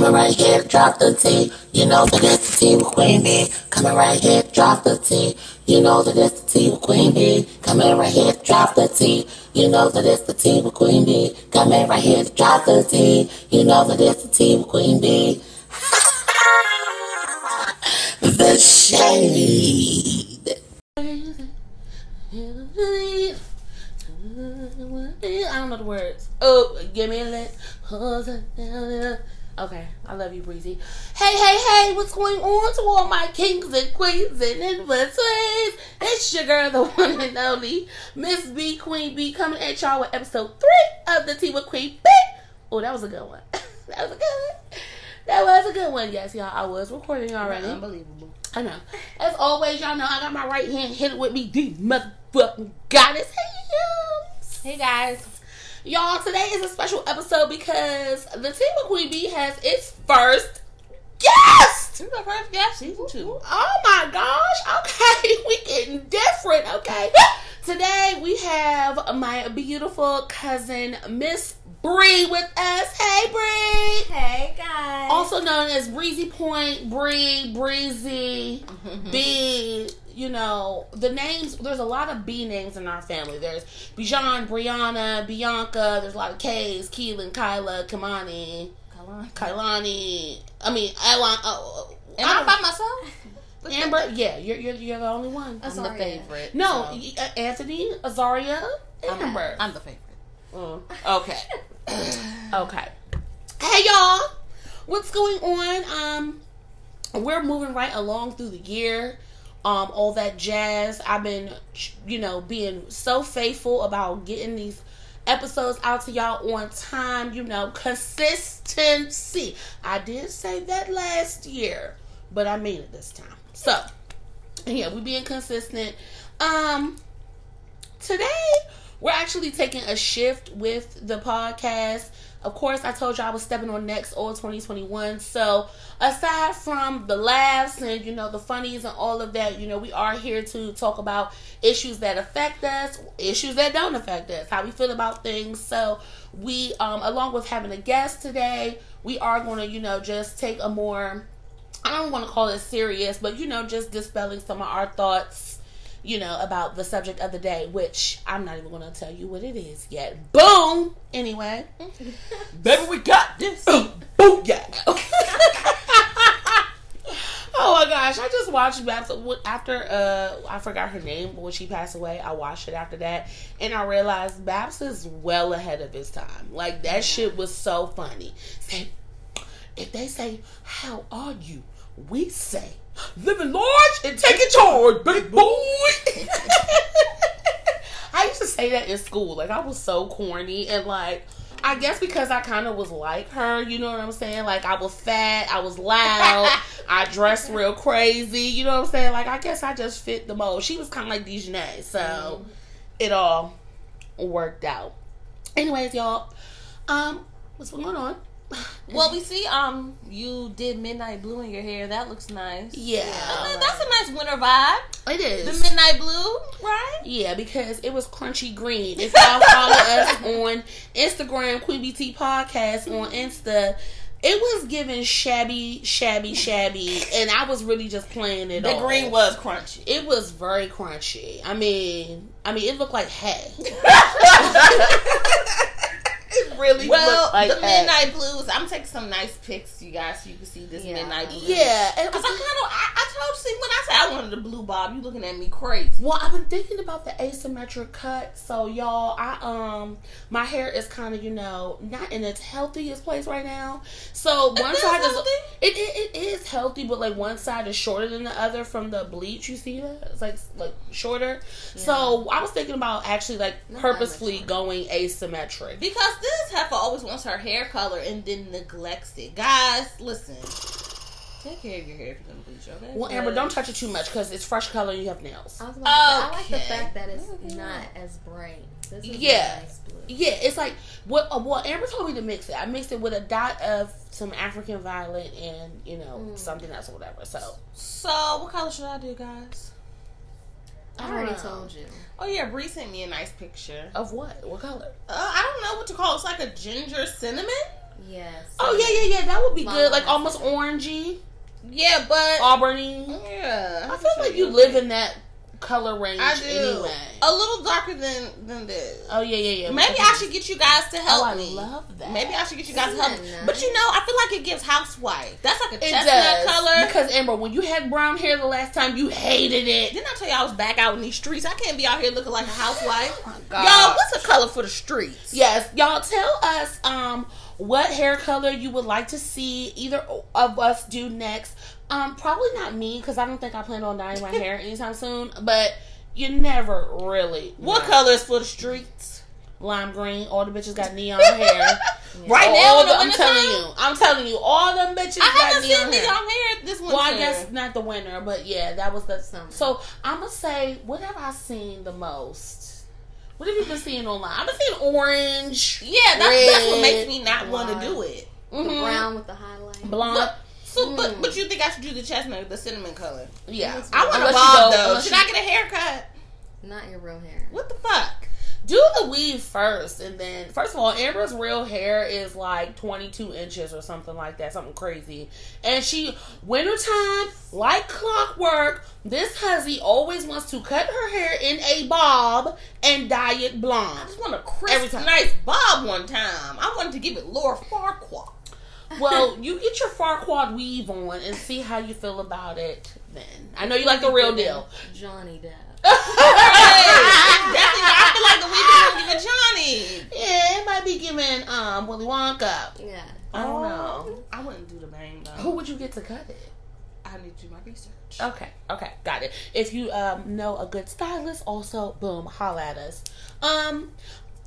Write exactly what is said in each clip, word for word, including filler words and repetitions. Coming right here, drop the T. You know that it's the team with Queen Bee. Coming right here, drop the T. You know that it's the team with Queen Bee. Coming right here, drop the T. You know that it's the team with Queen Bee. Coming right here, drop the T. You know that it's the team with Queen Bee. The shade. I don't know the words. Oh, give me a lick. Okay, I love you, Breezy. Hey, hey, hey, what's going on to all my kings and queens and invitees? It's your girl, the one and only Miss B, Queen B, coming at y'all with episode three of the Tea with Queen B. Oh, that was a good one. That was a good one. That was a good one. Yes, y'all, I was recording already. Unbelievable. I know. As always, y'all know I got my right hand hit with me, the motherfucking goddess. Hey, you. Hey, guys. Y'all, today is a special episode because the Tea with Queen Bee has its first guest. She's our first guest, season two. Oh my gosh! Okay, we getting different. Okay, today we have my beautiful cousin Miss Bree with us. Hey, Bree. Hey, guys. Also known as Breezy Point, Bree, Breezy, Bee. You know, the names, there's a lot of B names in our family. There's Bijan, Brianna, Bianca. There's a lot of K's. Keelan, Kyla, Kamani, Kailani. Kailani. I mean, I want... Oh, am I, I by myself? Amber, yeah, you're, you're you're the only one. Azaria. I'm the favorite. No, so. Anthony, Azaria, and Amber. I'm the favorite. Mm. Okay. Okay. Hey, y'all. What's going on? Um, We're moving right along through the year. Um, all that jazz. I've been, you know, being so faithful about getting these episodes out to y'all on time. You know, consistency. I did say that last year, but I mean it this time. So, yeah, we being consistent. Um, today, we're actually taking a shift with the podcast. Of course, I told y'all I was stepping on next all twenty twenty-one. So, aside from the laughs and, you know, the funnies and all of that, you know, we are here to talk about issues that affect us, issues that don't affect us, how we feel about things. So, we, um, along with having a guest today, we are going to, you know, just take a more, I don't want to call it serious, but, you know, just dispelling some of our thoughts, you know, about the subject of the day, which I'm not even going to tell you what it is yet. Boom! Anyway. Baby, we got this. Oh, boom, yeah. Oh, my gosh. I just watched after, uh, I forgot her name, but when she passed away, I watched it after that, and I realized Babs is well ahead of his time. Like, that shit was so funny. Say, if they say, how are you? We say, living large and taking charge, big boy. I used to say that in school. Like, I was so corny. And, like, I guess because I kind of was like her, you know what I'm saying? Like, I was fat. I was loud. I dressed real crazy. You know what I'm saying? Like, I guess I just fit the mold. She was kind of like Dejanay. So, mm. It all worked out. Anyways, y'all, um, what's going on? Well, we see um you did midnight blue in your hair. That looks nice. Yeah. I mean, that's a nice winter vibe. It is. The midnight blue, right? Yeah, because it was crunchy green. If y'all follow us on Instagram, Queen B T Podcast on Insta, it was giving shabby, shabby, shabby, and I was really just playing it the all. The green was crunchy. It was very crunchy. I mean, I mean, it looked like hay. It really well, looked like the midnight blues. I'm taking some nice pics, you guys, so you can see this yeah. midnight blues. Yeah, because I kind of, I, I told you, see, when I said I wanted the blue bob, you looking at me crazy. Well, I've been thinking about the asymmetric cut, so y'all, I um, my hair is kind of, you know, not in its healthiest place right now. So one is side healthy? is, it, it it is healthy, but like one side is shorter than the other from the bleach. You see that? It's like like shorter. Yeah. So I was thinking about actually like not purposefully going asymmetric because. This heifer always wants her hair color and then neglects it. Guys, listen. Take care of your hair if you're going to bleach your hair. Well, Amber, don't touch it too much because it's fresh color and you have nails. I was like, okay. I like the fact that it's okay. not as bright. This is yeah. Nice blue. Yeah, it's like, what? Uh, well, Amber told me to mix it. I mixed it with a dot of some African violet and, you know, mm. something else or whatever. So, so what color should I do, guys? I already told you. Oh, yeah. Bree sent me a nice picture. Of what? What color? Uh, I don't know what to call it. It's like a ginger cinnamon. Yes. Oh yeah, yeah, yeah. That would be Long good. Like almost orangey. Yeah, but auburny. Yeah. I feel like you live in that color range anyway. A little darker than than this. Oh yeah, yeah, yeah. Maybe I should get you guys to help me. Oh, I love that. Maybe I should get you guys to help me. But you know, I feel like it gives housewife. That's like a chestnut color. Because Amber, when you had brown hair the last time, you hated it. Didn't I tell you I was back out in these streets? I can't be out here looking like a housewife. Oh my God. Y'all, what's a color for the streets? Yes, y'all tell us um what hair color you would like to see either of us do next. Um, probably not me, because I don't think I plan on dyeing my hair anytime soon, but you never really know. What color is for the streets? Lime green. All the bitches got neon hair. Yeah. Right all, now, all the, I'm telling time? you. I'm telling you, all them bitches I got neon hair. I haven't seen neon hair this winter. Well, I guess not the winter, but yeah, that was the summer. So, I'm going to say, what have I seen the most? What have you been seeing online? I've been seeing orange. Yeah, that's, red, that's what makes me not want to do it. Mm-hmm. The brown with the highlight. Blonde. Look, So, mm. but, but you think I should do the chestnut, the cinnamon color? Yeah. I want a bob, though. Should you... I get a haircut? Not your real hair. What the fuck? Do the weave first, and then... First of all, Amber's real hair is, like, twenty-two inches or something like that. Something crazy. And she... Wintertime, like clockwork, this hussy always wants to cut her hair in a bob and dye it blonde. I just want a crisp, nice bob one time. I wanted to give it Laura Farquaad. Well, you get your Farquaad weave on and see how you feel about it then. I know you like the real deal. Johnny Depp. Hey, that's even, I feel like the weave is going to give Johnny. Yeah, it might be giving um, Willy Wonka. Yeah. I don't know. I wouldn't do the bang, though. Who would you get to cut it? I need to do my research. Okay, okay, got it. If you um, know a good stylist, also, boom, holla at us. Um...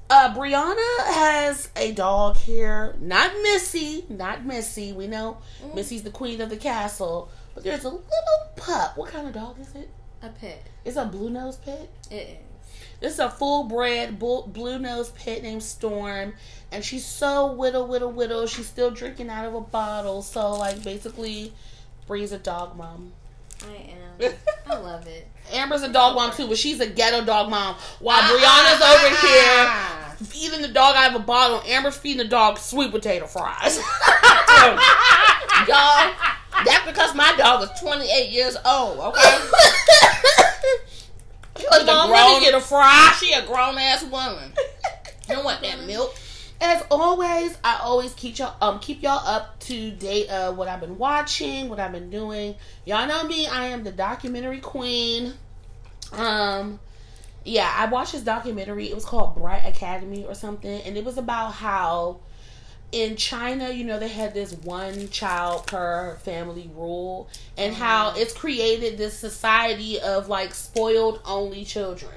Uh, Brianna has a dog here. Not Missy. Not Missy. We know mm. Missy's the queen of the castle. But there's a little pup. What kind of dog is it? A pit. It's a blue-nosed pit? It is. It's a full-bred bull- blue-nosed pit named Storm. And she's so whittle, whittle, whittle. She's still drinking out of a bottle. So, like, basically, Bree's a dog mom. I am. I love it. Amber's a dog mom too, but she's a ghetto dog mom. While ah, Brianna's ah, over ah, here feeding the dog out of a bottle, Amber's feeding the dog sweet potato fries. Y'all, that's because my dog is twenty-eight years old, okay? She was a grown, let me get a fry. She a grown ass woman. You don't want that milk. As always, I always keep y'all um keep y'all up to date of what I've been watching, what I've been doing. Y'all know me; I am the documentary queen. Um, yeah, I watched this documentary. It was called Bright Academy or something, and it was about how in China, you know, they had this one child per family rule, and how it's created this society of like spoiled only children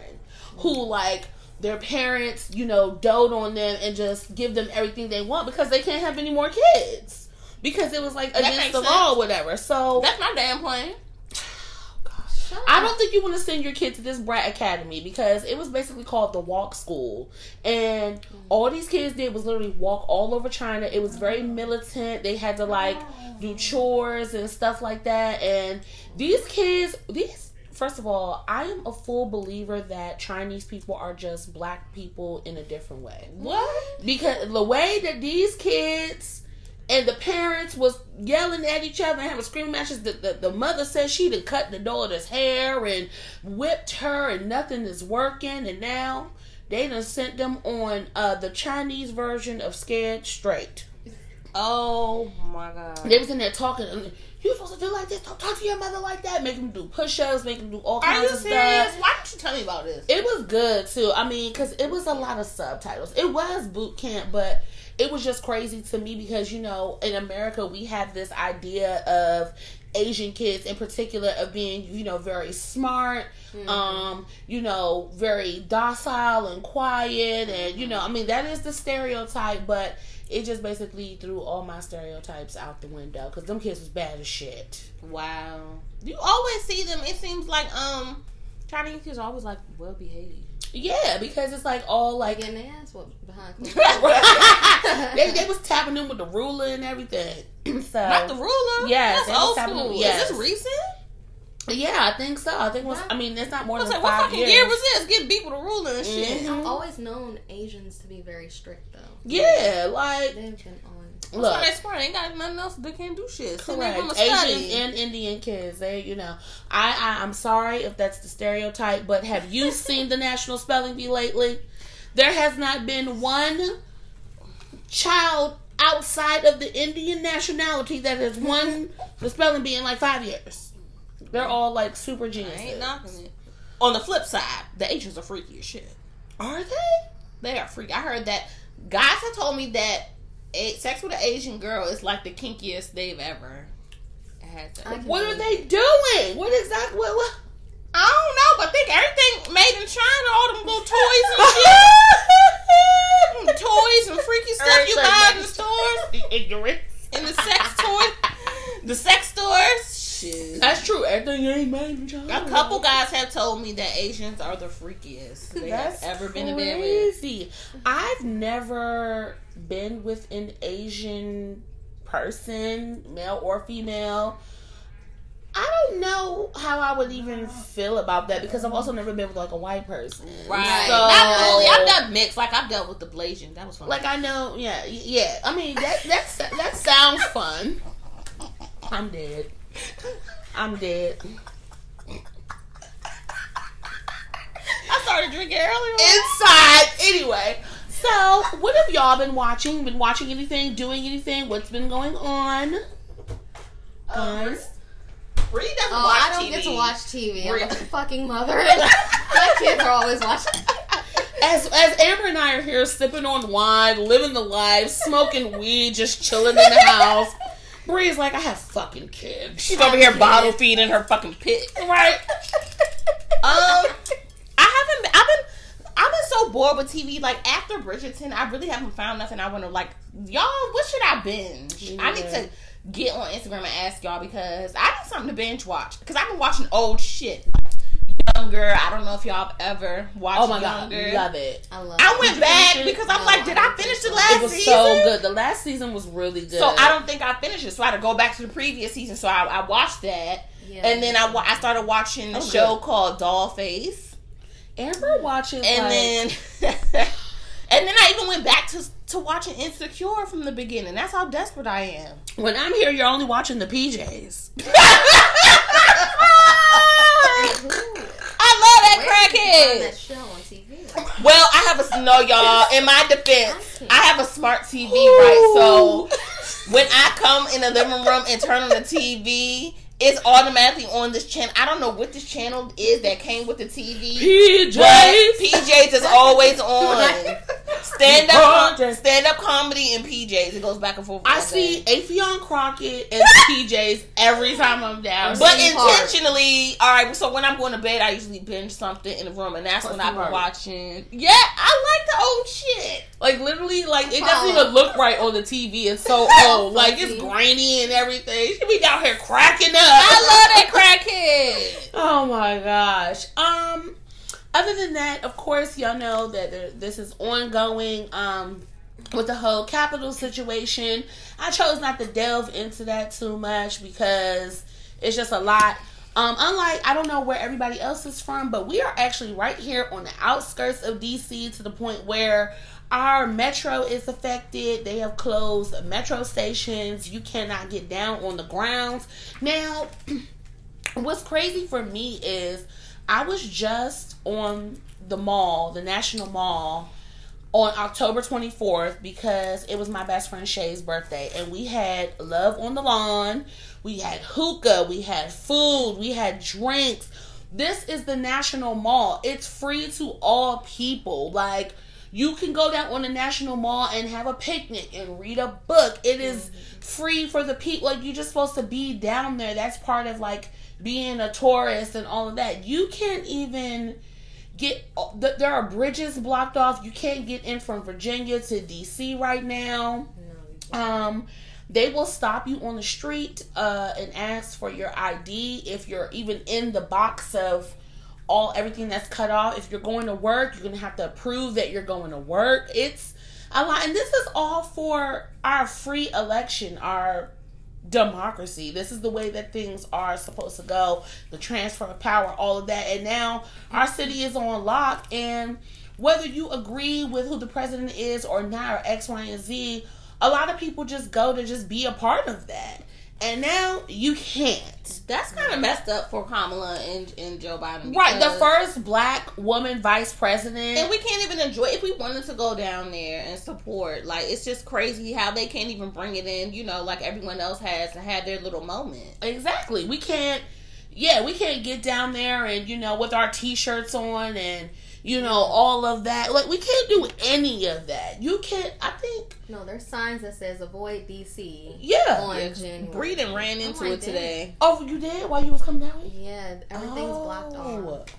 who like. Their parents, you know, dote on them and just give them everything they want because they can't have any more kids. Because it was, like, that against the sense. law or whatever. So that's my damn plan. Oh, gosh. I don't think you want to send your kid to this Bright Academy because it was basically called the walk school. And all these kids did was literally walk all over China. It was very militant. They had to, like, do chores and stuff like that. And these kids, these First of all, I am a full believer that Chinese people are just black people in a different way. What? Because the way that these kids and the parents was yelling at each other and having screaming matches, the, the, the mother said she done cut the daughter's hair and whipped her and nothing is working. And now they done sent them on uh, the Chinese version of Scared Straight. Oh, my God. They was in there talking. You supposed to do like this. Don't talk to your mother like that. Make them do push-ups. Make them do all kinds of stuff. Are you serious? Stuff. Why didn't you tell me about this? It was good, too. I mean, because it was a lot of subtitles. It was boot camp, but it was just crazy to me because, you know, in America, we have this idea of Asian kids in particular of being, you know, very smart, mm-hmm. um, you know, very docile and quiet. And, you know, I mean, that is the stereotype, but it just basically threw all my stereotypes out the window because them kids was bad as shit. Wow. You always see them. It seems like um, Chinese kids are always like well behaved. Yeah, because it's like all like getting their ass whooped behind. they they was tapping them with the ruler and everything. So not the ruler. Yes, that's old school. Yes. Is this recent? Yeah, I think so. I think it was, I mean, that's not more than like, five years. What fucking year was this? Getting beat with a ruler and shit. Mm-hmm. I've always known Asians to be very strict, though. Yeah, like, they've been on. Look, that's smart. Ain't got nothing else. They can't do shit. Correct. Asian and Indian kids. They, you know, I, I, I'm sorry if that's the stereotype, but have you seen the National Spelling Bee lately? There has not been one child outside of the Indian nationality that has won the Spelling Bee in like five years. They're all like super geniuses. I ain't knocking it. On the flip side, the Asians are freaky as shit. Are they? They are freaky. I heard that guys have told me that A, sex with an Asian girl is like the kinkiest they've ever had. What are they doing? What is that? What, what? I don't know, but I think everything made in China, all them little toys and shit. Toys and freaky stuff you buy in the stores. Ignorance. In the sex toy. The sex stores. Shit. That's true. Everything ain't made in China. A couple guys have told me that Asians are the freakiest they That's have ever been in bed with. I've never been with an Asian person, male or female. I don't know how I would even feel about that because I've also never been with like a white person. Right. So, not only I've done mixed, like I've dealt with the Blasian. That was fun. Like I know, yeah, yeah. I mean that that's that sounds fun. I'm dead. I'm dead. I started drinking earlier. Inside. Anyway. So, what have y'all been watching? Been watching anything? Doing anything? What's been going on? Guys? Bree doesn't oh, watch T V. I don't T V. Get to watch T V. Bree. I'm a fucking mother. My kids are always watching. As as Amber and I are here sipping on wine, living the life, smoking weed, just chilling in the house, Bree is like, I have fucking kids. She's over here bottle feeding her fucking pit. Right? um, I haven't I've been... I've been so bored with T V. Like, after Bridgerton, I really haven't found nothing. I want to, like, y'all, what should I binge? Yeah. I need to get on Instagram and ask y'all because I need something to binge watch. Because I've been watching old shit. Younger. I don't know if y'all have ever watched Younger. Oh, my Younger. God. Love it. I love it. I went back because I'm oh, like, did I finish the last season? It was season? so good. The last season was really good. So, I don't think I finished it. So, I had to go back to the previous season. So, I, I watched that. Yeah. And then I, I started watching the oh, show good. called Dollface. Amber watches, and like... then, and then I even went back to to watching Insecure from the beginning. That's how desperate I am. When I'm here, you're only watching the P Js. I love that crackhead. That show on T V. Well, I have a no, y'all. In my defense, I, I have a smart T V, Ooh. right? So when I come in the living room and turn on the T V. It's automatically on this channel. I don't know what this channel is that came with the T V. P Js. But P Js is always on. Stand up stand up comedy and P Js. It goes back and forth. I see Afion Crockett and P Js every time I'm down. But intentionally, all right, so when I'm going to bed, I usually binge something in the room, and that's when I've been watching. Yeah, I like the old shit. Like, literally, like, it doesn't even look right on the T V. It's so old. Like, it's grainy and everything. She be down here cracking up. I love that crackhead. Oh my gosh. Um, other than that, of course, y'all know that there, this is ongoing. Um, with the whole Capitol situation, I chose not to delve into that too much because it's just a lot. Um, unlike I don't know where everybody else is from, but we are actually right here on the outskirts of D C to the point where our metro is affected. They have closed metro stations. You cannot get down on the grounds. Now, what's crazy for me is I was just on the mall, the National Mall, on October twenty-fourth because it was my best friend Shay's birthday. And we had Love on the Lawn. We had hookah. We had food. We had drinks. This is the National Mall. It's free to all people. Like, you can go down on the National Mall and have a picnic and read a book. It is free for the people. Like, you're just supposed to be down there. That's part of, like, being a tourist and all of that. You can't even get... There are bridges blocked off. You can't get in from Virginia to D C right now. Um, they will stop you on the street uh, and ask for your I D if you're even in the box of... all everything that's cut off. If you're going to work, you're gonna have to prove that you're going to work. It's a lot, and this is all for our free election, our democracy. This is the way that things are supposed to go, the transfer of power, all of that. And now our city is on lock, and whether you agree with who the president is or not, or X, Y, and Z, a lot of people just go to just be a part of that. And now you can't. That's kind of messed up for Kamala and, and Joe Biden. Right. The first black woman vice president. And we can't even enjoy if we wanted to go down there and support. Like, it's just crazy how they can't even bring it in, you know, like everyone else has and had their little moment. Exactly. We can't, yeah, we can't get down there and, you know, with our T-shirts on and, you know, all of that. Like, we can't do any of that. You can't, I think. No, there's signs that says avoid D C. Yeah. On yeah. January. Breeden ran into oh, it today. Oh, you did? While you was coming down? Yeah. Everything's oh, blocked off.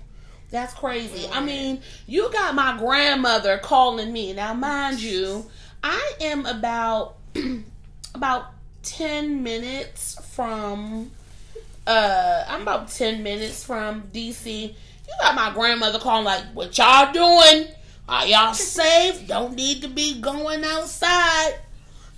That's crazy. Yeah. I mean, you got my grandmother calling me. Now, mind you, I am about, about ten minutes from, uh, I'm about ten minutes from D C, You got my grandmother calling like, what y'all doing? Are y'all safe? Don't need to be going outside.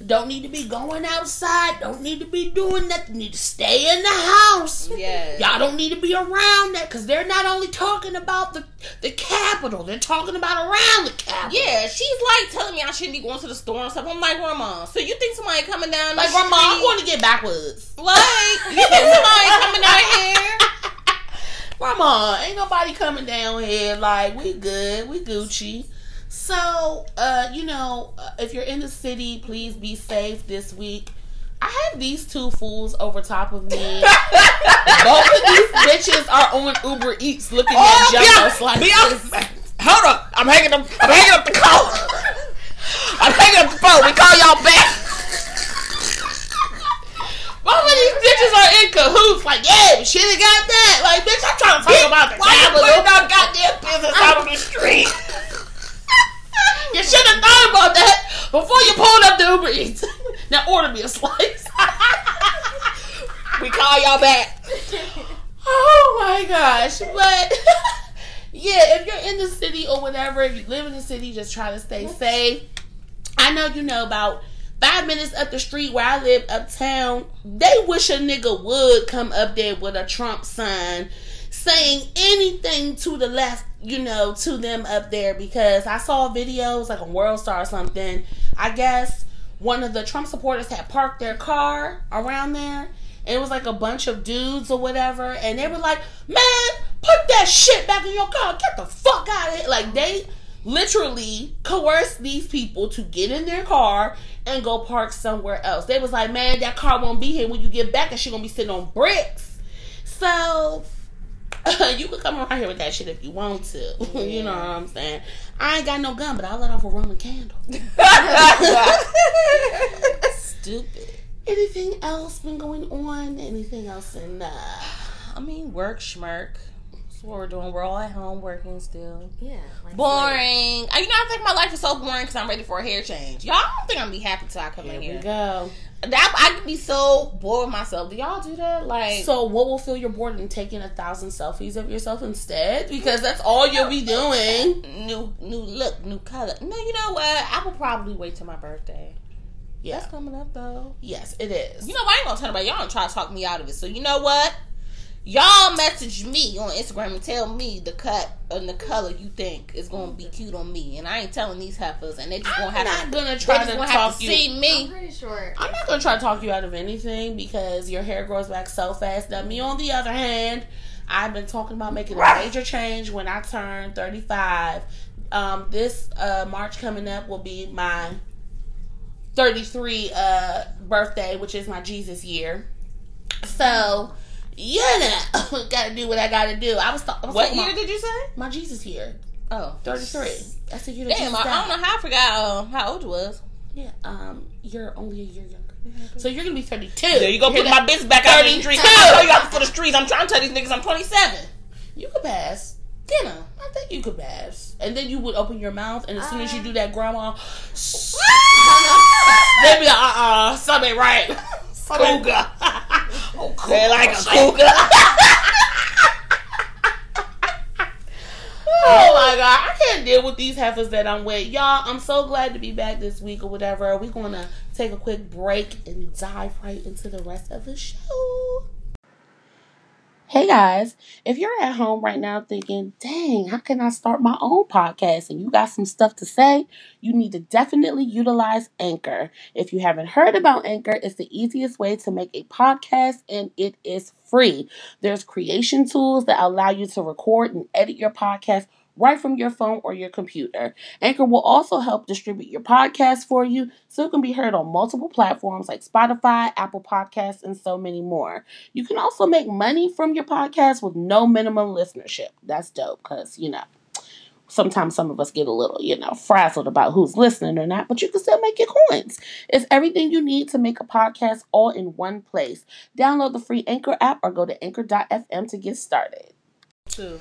Don't need to be going outside. Don't need to be doing nothing. Need to stay in the house. Yes. Y'all don't need to be around that because they're not only talking about the, the Capitol. They're talking about around the Capitol. Yeah, she's like telling me I shouldn't be going to the store and stuff. I'm like, Grandma, so you think somebody coming down Like, Grandma, street? I'm going to get backwards. Like, you think somebody coming down here? Grandma, ain't nobody coming down here. Like, we good. We Gucci. So, uh, you know, if you're in the city, please be safe this week. I have these two fools over top of me. Both of these bitches are on Uber Eats looking oh, at jumbo slices. Bianca. Hold up. I'm hanging up, I'm hanging up the call. I'm hanging up the phone. We call y'all back. Both of these bitches are in cahoots. Like, yeah, we should have got that. Like, bitch, I'm trying to talk about the Why you putting our goddamn business out on the street? You should have thought about that before you pulled up the Uber Eats. Now order me a slice. We call y'all back. Oh, my gosh. But, yeah, if you're in the city or whatever, if you live in the city, just try to stay safe. I know you know about Five minutes up the street where I live uptown, they wish a nigga would come up there with a Trump sign saying anything to the left, you know, to them up there. Because I saw videos like a World Star or something. I guess one of the Trump supporters had parked their car around there. And it was like a bunch of dudes or whatever. And they were like, man, put that shit back in your car. Get the fuck out of here. Like, they literally coerced these people to get in their car and go park somewhere else. They was like, man, that car won't be here when you get back, and she gonna be sitting on bricks. So uh, you can come around here with that shit if you want to. Yeah. You know what I'm saying? I ain't got no gun, but I'll let off a Roman candle. Stupid. Anything else been going on? Anything else in uh I mean work schmirk. What we're doing, we're all at home working still. Yeah, like boring. I, you know, I think my life is so boring because I'm ready for a hair change. Y'all don't think I'm gonna be happy till I come here in here. We go. That I could be so bored with myself. Do y'all do that? Like, so what will fill your boredom than taking a thousand selfies of yourself instead? Because that's all you'll be doing. New, new look, new color. No, you know what? I will probably wait till my birthday. Yeah, that's coming up though. Yes, it is. You know what? I ain't gonna tell about y'all don't try to talk me out of it. So you know what? Y'all message me on Instagram and tell me the cut and the color you think is going to be cute on me. And I ain't telling these heifers. And they just going to have to... I'm not going to try to talk you... see me. I'm pretty sure. I'm not going to try to talk you out of anything because your hair grows back so fast. Now, me, on the other hand, I've been talking about making a major change when I turn thirty-five. Um, this uh, March coming up will be my thirty-three uh, birthday, which is my Jesus year. So... yeah, gotta do what I gotta do. I was, th- I was what year my, did you say? My Jesus year. Oh, thirty-three. That's the year that Jesus died. Damn, I don't know how I forgot um, how old you was. Yeah, um, you're only a year younger. Mm-hmm. So you're gonna be thirty-two. Yeah, you're gonna put that? My bitch back out in the streets. I know you out for the streets. I'm trying to tell these niggas I'm twenty-seven. You could pass. You know, I think you could pass. And then you would open your mouth, and as uh, soon as you do that, grandma, they'd be like, uh-uh, something ain't right. Cougar. Oh, cool. They like a cougar. Oh my God, I can't deal with these heifers that I'm with. Y'all, I'm so glad to be back this week or whatever. We're going to take a quick break and dive right into the rest of the show. Hey guys, if you're at home right now thinking, dang, how can I start my own podcast? And you got some stuff to say, you need to definitely utilize Anchor. If you haven't heard about Anchor, it's the easiest way to make a podcast and it is free. There's creation tools that allow you to record and edit your podcast right from your phone or your computer. Anchor will also help distribute your podcast for you so it can be heard on multiple platforms like Spotify, Apple Podcasts, and so many more. You can also make money from your podcast with no minimum listenership. That's dope because, you know, sometimes some of us get a little, you know, frazzled about who's listening or not, but you can still make your coins. It's everything you need to make a podcast all in one place. Download the free Anchor app or go to anchor dot f m to get started. Two.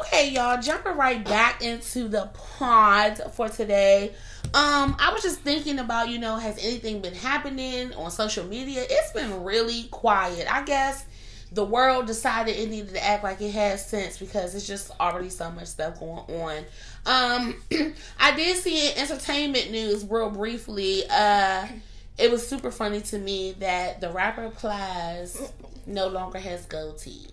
Okay, y'all, jumping right back into the pod for today. Um, I was just thinking about, you know, has anything been happening on social media? It's been really quiet. I guess the world decided it needed to act like it has since because it's just already so much stuff going on. Um, I did see in entertainment news real briefly. Uh, it was super funny to me that the rapper Plies no longer has gold teeth.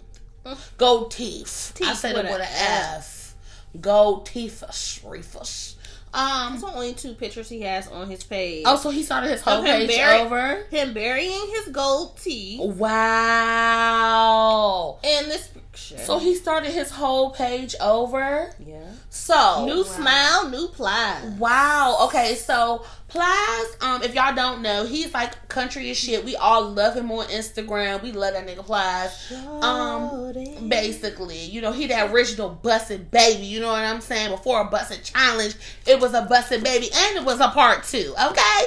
Gold teeth. teeth. I said it with an F. Gold teeth. Reefus. Um, There's only two pictures he has on his page. Oh, so he started his whole page bury- over? Him burying his gold teeth. Wow. In this picture. So he started his whole page over? Yeah. So. New wow. smile, new Plies. Wow. Okay, so Plies, um, if y'all don't know, he's like country as shit. We all love him on Instagram. We love that nigga Plies. Um, basically, you know, he that original busted baby. You know what I'm saying? Before a busted challenge, it was a busted baby, and it was a part two. Okay,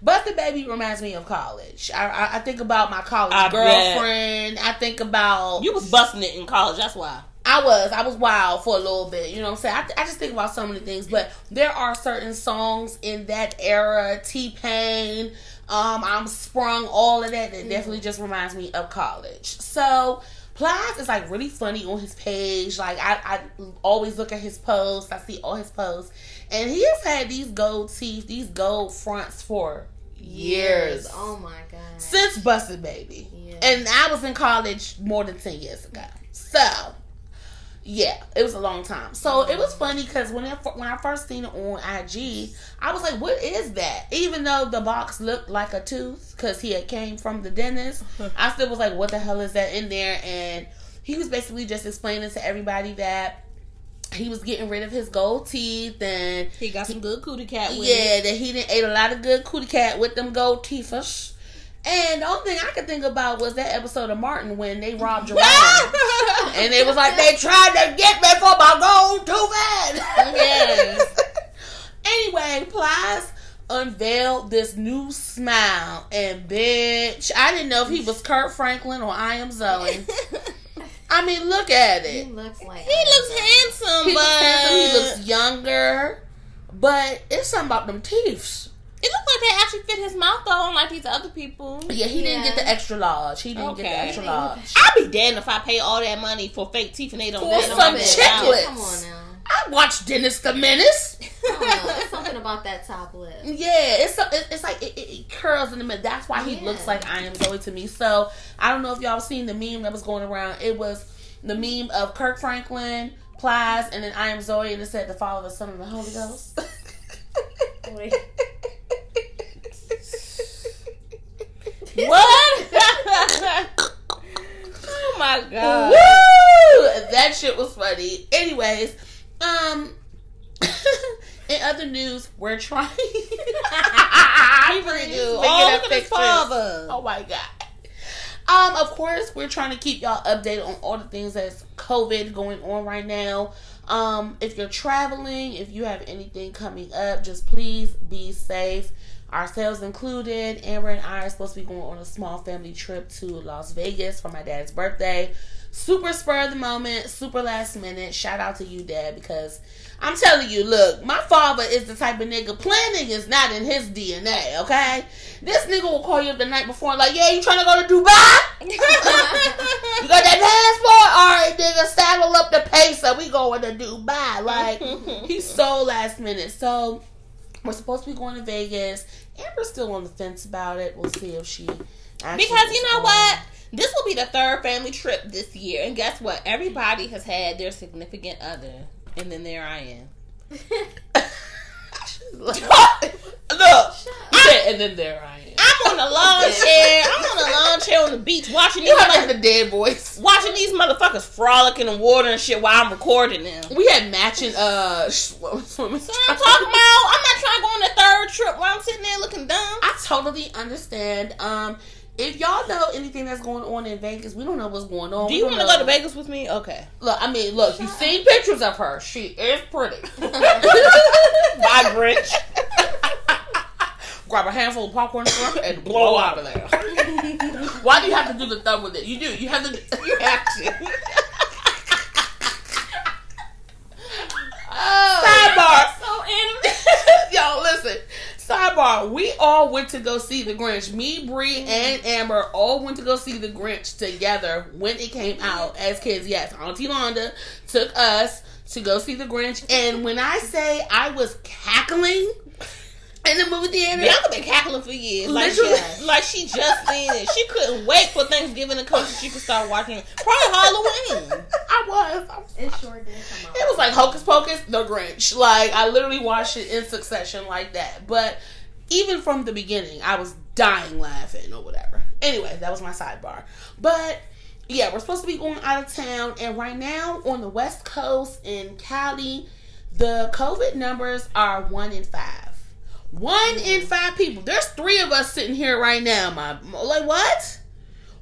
busted baby reminds me of college. I, I, I think about my college I girlfriend. Bet. I think about you was busting it in college. That's why. I was. I was wild for a little bit. You know what I'm saying? I, th- I just think about so many things. But there are certain songs in that era. T-Pain. Um, I'm Sprung. All of that. That definitely just reminds me of college. So, Plies is like really funny on his page. Like, I, I always look at his posts. I see all his posts. And he has had these gold teeth, these gold fronts for years. years. Oh, my God. Since Busted Baby. Yeah. And I was in college more than ten years ago. So, yeah, it was a long time. So it was funny because when it, when I first seen it on I G, I was like, what is that? Even though the box looked like a tooth because he had came from the dentist, I still was like, what the hell is that in there? And he was basically just explaining to everybody that he was getting rid of his gold teeth and he got some good cootie cat with yeah, it. Yeah, that he done ate a lot of good cootie cat with them gold teeth-ish. And the only thing I could think about was that episode of Martin when they robbed Jerome. And it was like, they tried to get me for my gold too bad. Yes. Anyway, Plies unveiled this new smile. And bitch, I didn't know if he was Kirk Franklin or I Am Zoe. I mean, look at it. He looks like He looks handsome, he but... Looks handsome, he looks younger. But it's something about them teeth. It looked like they actually fit his mouth though, unlike these other people. Yeah, he yeah. didn't get the extra large. He didn't okay. get the extra large. I'd be damned if I pay all that money for fake teeth and they don't. For some chiclets. Come on now. I watched Dennis the Menace. Oh, it's something about that top lip. Yeah, it's a, it, it's like it, it, it curls in the middle. That's why he yeah. looks like I Am Zoe to me. So I don't know if y'all seen the meme that was going around. It was the meme of Kirk Franklin, Plies, and then I Am Zoe, and it said the Father, the Son, and the Holy Ghost. Wait. What? Oh my God. Woo! That shit was funny. Anyways, um, in other news, we're trying. I really do. Oh, look at his father. Oh my God. Um, of course, we're trying to keep y'all updated on all the things that's COVID going on right now. Um, if you're traveling, if you have anything coming up, just please be safe. Ourselves included. Amber and I are supposed to be going on a small family trip to Las Vegas for my dad's birthday. Super spur of the moment. Super last minute. Shout out to you, Dad, because I'm telling you, look, my father is the type of nigga. Planning is not in his D N A, okay? This nigga will call you up the night before and like, yeah, you trying to go to Dubai? You got that passport? All right, nigga, saddle up the pacer. We going to Dubai. Like, he's so last minute. So, we're supposed to be going to Vegas. Amber's still on the fence about it. We'll see if she actually... Because you know what? This will be the third family trip this year. And guess what? Everybody has had their significant other. And then there I am. Look. I, and then there I am. I'm on a lawn chair. I'm on a lawn chair on the beach watching you these like the dead voice. Watching these motherfuckers frolicking in water and shit while I'm recording them. We had matching uh swimming. So I'm talking about I'm not trying to go on a third trip while I'm sitting there looking dumb. I totally understand. Um If y'all know anything that's going on in Vegas, we don't know what's going on. Do you want to go to Vegas with me? Okay. Look, I mean, look, you've seen pictures of her. She is pretty. Bye, Grinch. Grab a handful of popcorn and blow out of there. Why do you have to do the thumb with it? You do. You have to. You have to. Oh, sidebar. So y'all, listen. Sidebar, we all went to go see the Grinch. Me, Bree, and Amber all went to go see the Grinch together when it came out as kids. Yes, Auntie Londa took us to go see the Grinch. And when I say I was cackling in the movie theater. Bianca been cackling for years. Like, yeah, like she just seen it. She couldn't wait for Thanksgiving to come so she could start watching it. Probably Halloween. I was. I was. It sure did come out. It was like Hocus Pocus, The Grinch. Like, I literally watched it in succession like that. But even from the beginning, I was dying laughing or whatever. Anyway, that was my sidebar. But yeah, we're supposed to be going out of town. And right now on the West Coast in Cali, the COVID numbers are one in five. One in five people. There's three of us sitting here right now. My like what?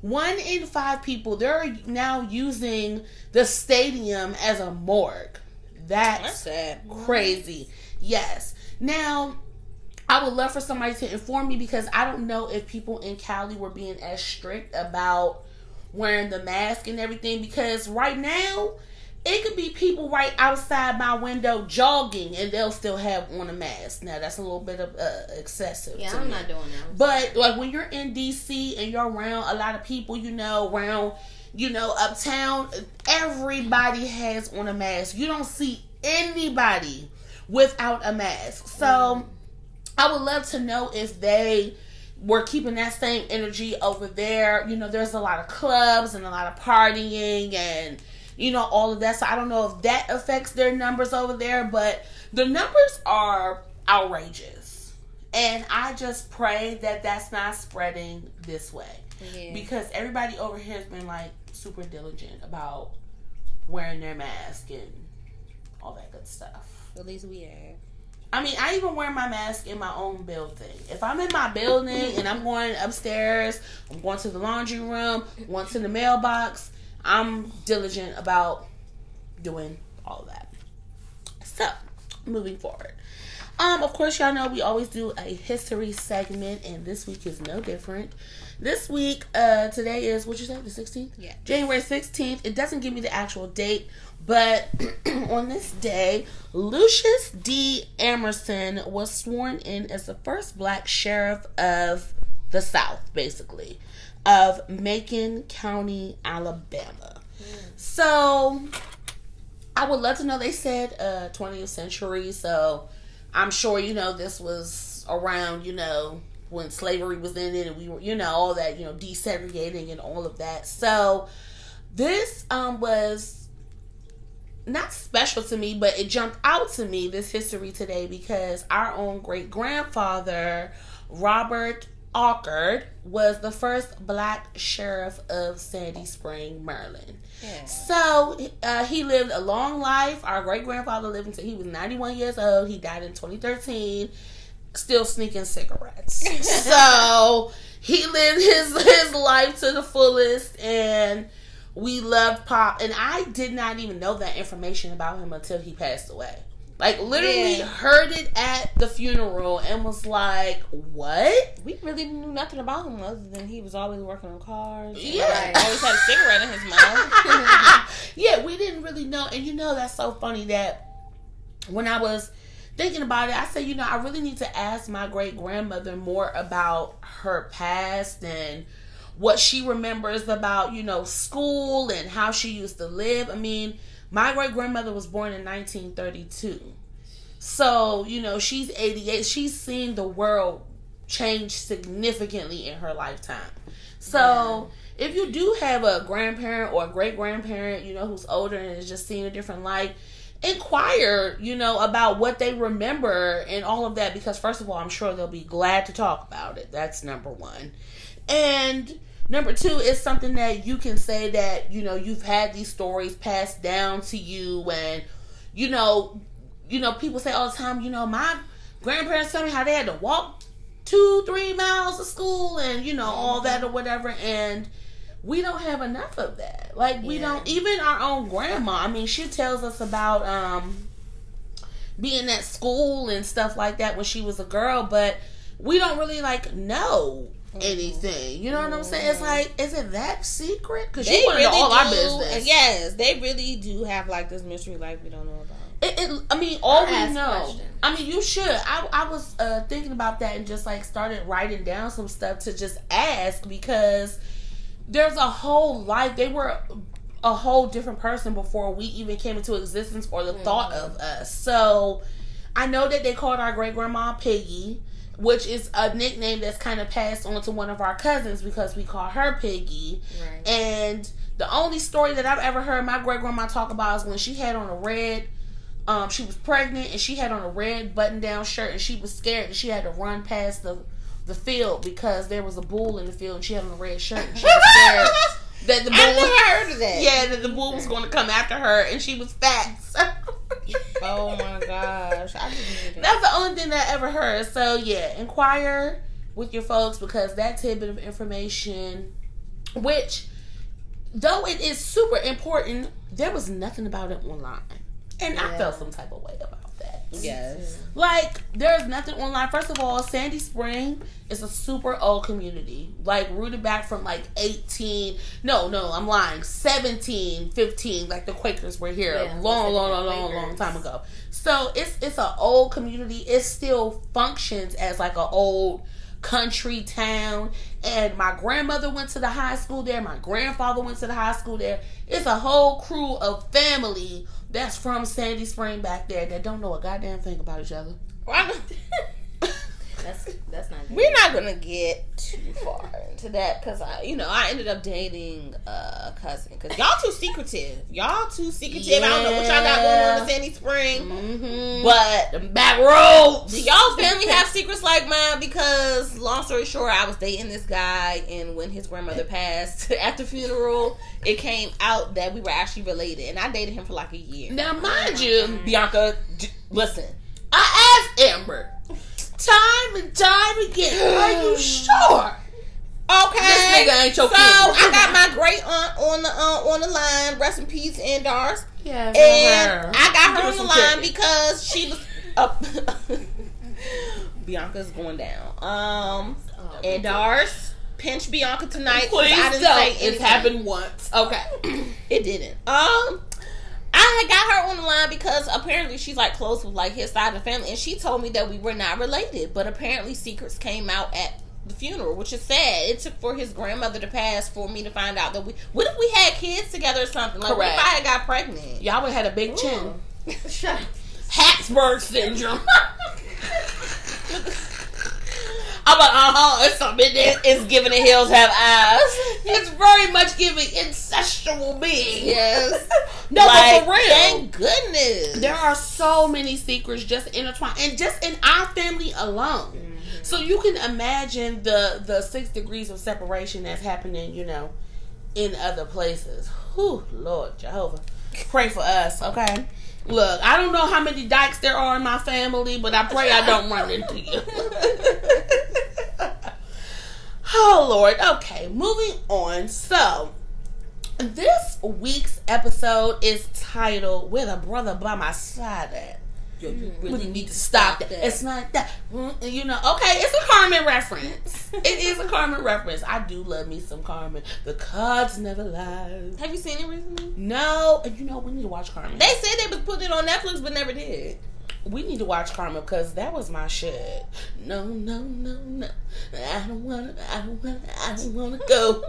One in five people. They're now using the stadium as a morgue. That's, That's crazy. Yes. Now, I would love for somebody to inform me because I don't know if people in Cali were being as strict about wearing the mask and everything because right now, it could be people right outside my window jogging and they'll still have on a mask. Now, that's a little bit of uh, excessive. Yeah, I'm me. not doing that. But, like, when you're in D C and you're around a lot of people, you know, around, you know, uptown, everybody has on a mask. You don't see anybody without a mask. So, mm. I would love to know if they were keeping that same energy over there. You know, there's a lot of clubs and a lot of partying and you know, all of that. So I don't know if that affects their numbers over there, but the numbers are outrageous. And I just pray that that's not spreading this way. Yeah. Because everybody over here has been, like, super diligent about wearing their mask and all that good stuff. At least we are. I mean, I even wear my mask in my own building. If I'm in my building and I'm going upstairs, I'm going to the laundry room, going to the mailbox, I'm diligent about doing all that. So, moving forward. Um, of course, y'all know we always do a history segment, and this week is no different. This week, uh, today is, what'd you say, the sixteenth? Yeah. January sixteenth. It doesn't give me the actual date, but on this day, Lucius D. Emerson was sworn in as the first black sheriff of the South, basically. Of Macon County, Alabama. Mm. So, I would love to know. They said uh, twentieth century, so I'm sure, you know, this was around, you know, when slavery was in it and we were, you know, all that, you know, desegregating and all of that. So, this um, was not special to me, but it jumped out to me, this history today, because our own great-grandfather, Robert Awkward was the first black sheriff of Sandy Spring, Maryland. Yeah. So uh, he lived a long life. Our great grandfather lived until he was ninety-one years old. He died in twenty thirteen, still sneaking cigarettes. So he lived his his life to the fullest, and we loved Pop. And I did not even know that information about him until he passed away. Like, literally yeah. heard it at the funeral and was like, what? We really knew nothing about him other than he was always working on cars. Yeah. Like, always had a cigarette in his mouth. Yeah, we didn't really know. And, you know, that's so funny that when I was thinking about it, I said, you know, I really need to ask my great-grandmother more about her past and what she remembers about, you know, school and how she used to live. I mean, my great-grandmother was born in nineteen thirty-two. So, you know, she's eighty-eight. She's seen the world change significantly in her lifetime. So yeah. If you do have a grandparent or a great-grandparent, you know, who's older and has just seen a different life, inquire, you know, about what they remember and all of that, because first of all, I'm sure they'll be glad to talk about it. That's number one. And number two is something that you can say that, you know, you've had these stories passed down to you, and, you know, you know, people say all the time, you know, my grandparents tell me how they had to walk two, three miles to school and, you know, all that or whatever, and we don't have enough of that. Like, we yeah. don't, even our own grandma, I mean, she tells us about um, being at school and stuff like that when she was a girl, but we don't really, like, know anything. You know what I'm saying? It's like, is it that secret? Because you want to really know all do, our business. Yes, they really do have, like, this mystery life we don't know about. It, it, I mean, all I we know. Questions. I mean, you should. I, I was uh, thinking about that and just, like, started writing down some stuff to just ask, because there's a whole life. They were a whole different person before we even came into existence or the mm. thought of us. So I know that they called our great-grandma Piggy, which is a nickname that's kind of passed on to one of our cousins because we call her Piggy. Right. And the only story that I've ever heard my great-grandma talk about is when she had on a red, um, she was pregnant and she had on a red button-down shirt and she was scared and she had to run past the the field because there was a bull in the field and she had on a red shirt and she was scared that the bull I never heard of that. Yeah, that the bull was going to come after her and she was fat. So. Oh my gosh. I didn't know that. That's the only thing that I ever heard. So yeah, inquire with your folks, because that tidbit of information, which though it is super important, there was nothing about it online. And yeah. I felt some type of way about it. Yes. Like, there's nothing online. First of all, Sandy Spring is a super old community. Like, rooted back from, like, eighteen... No, no, I'm lying. seventeen, fifteen. Like, the Quakers were here yeah, a long, long, long, long, long time ago. So, it's it's an old community. It still functions as, like, an old country town. And my grandmother went to the high school there. My grandfather went to the high school there. It's a whole crew of family that's from Sandy Spring back there that don't know a goddamn thing about each other. that's that's not good. We're not gonna get too far into that because I, you know, I ended up dating a cousin because y'all too secretive. Y'all too secretive. Yeah. I don't know what y'all got going on in Sandy Spring, mm-hmm. but the back roads. Do y'all family have secrets like mine? Because long story short, I was dating this guy, and when his grandmother passed at the funeral, it came out that we were actually related, and I dated him for like a year. Now, mind you, Bianca, listen, I asked Amber time and time again, are you sure? Okay, this nigga ain't your so kid. I got my great aunt on the uh, on the line, rest in peace, and Dars. Yeah, and her. I got her on the line tickets. Because she was up. Bianca's going down. Um, oh, and Dars. Pinch Bianca tonight. Please I didn't don't. Say it's happened once. Okay. It didn't. Um, I got her on the line because apparently she's like close with like his side of the family, and she told me that we were not related, but apparently secrets came out at the funeral, which is sad. It took for his grandmother to pass for me to find out that we. What if we had kids together or something? Like, correct. What if I had got pregnant? Y'all would have had a big chin. Shut up. Habsburg syndrome. I'm like, uh-huh, it's something that is giving the hills have eyes. It's very much giving incestual being. Yes. No, like, but for real. Thank goodness. There are so many secrets just intertwined. And just in our family alone. Mm-hmm. So you can imagine the, the six degrees of separation that's happening, you know, in other places. Whew, Lord Jehovah. Pray for us, okay? Look, I don't know how many dykes there are in my family, but I pray I don't run into you. Oh, Lord. Okay, moving on. So, this week's episode is titled, With a Brother by My Side At. Yo, you really mm-hmm. need to stop that. that. It's not that. You know, okay, it's a Carmen reference. It is a Carmen reference. I do love me some Carmen. The cards never lie. Have you seen it recently? No. You know, we need to watch Carmen. They said they was putting it on Netflix, but never did. We need to watch Carmen because that was my shit. No, no, no, no. I don't want to, I don't want to, I don't want to go.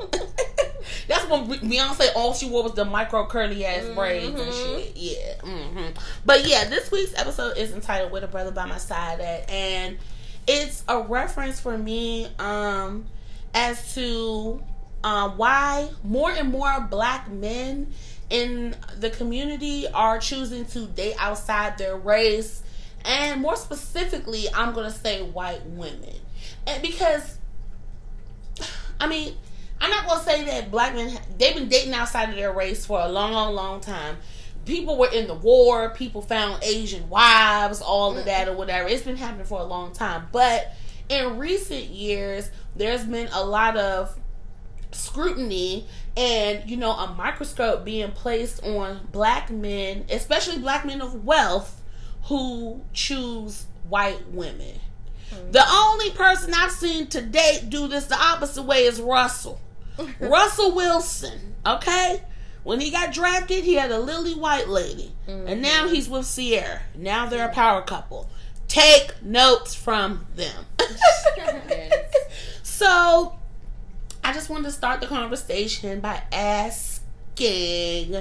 That's when Beyonce, all she wore was the micro curly ass mm-hmm. braids and shit. Yeah. Mm-hmm. But yeah, this week's episode is entitled With a Brother by My Side At. And it's a reference for me um, as to um, why more and more black men in the community are choosing to date outside their race, and more specifically, I'm going to say white women. And because, I mean, I'm not going to say that black men, they've been dating outside of their race for a long, long, long time. People were in the war. People found Asian wives, all of that or whatever. It's been happening for a long time. But in recent years, there's been a lot of scrutiny and, you know, a microscope being placed on black men, especially black men of wealth who choose white women. Mm-hmm. The only person I've seen to date do this the opposite way is Russell. Russell Wilson, okay? When he got drafted, he had a lily white lady. Mm-hmm. And now he's with Sierra. Now they're a power couple. Take notes from them. Yes. So, I just wanted to start the conversation by asking,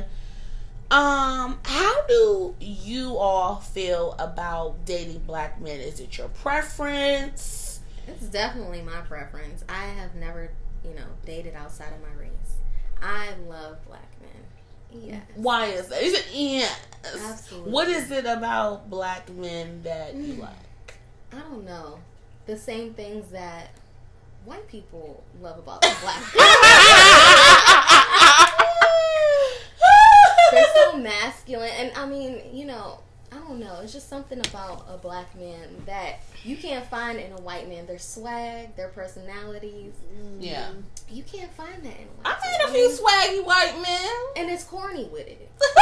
um, how do you all feel about dating black men? Is it your preference? It's definitely my preference. I have never, you know, dated outside of my race. I love black men. Yes. Why is that? Is it, yes. Absolutely. What is it about black men that you like? I don't know. The same things that white people love about the black people. They're so masculine. And, I mean, you know, I don't know. It's just something about a black man that you can't find in a white man. Their swag, their personalities. Yeah. You can't find that in a white man. I've seen a few swaggy white men. And it's corny with it. All of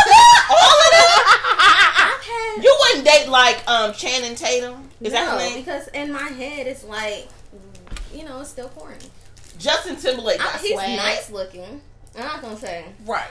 that? I've had... You wouldn't date, like, um, Channing Tatum? Is no, that her name? No, because in my head, it's like... You know, it's still corny. Justin Timberlake got I, he's swag. He's nice looking. I'm not going to say. Right.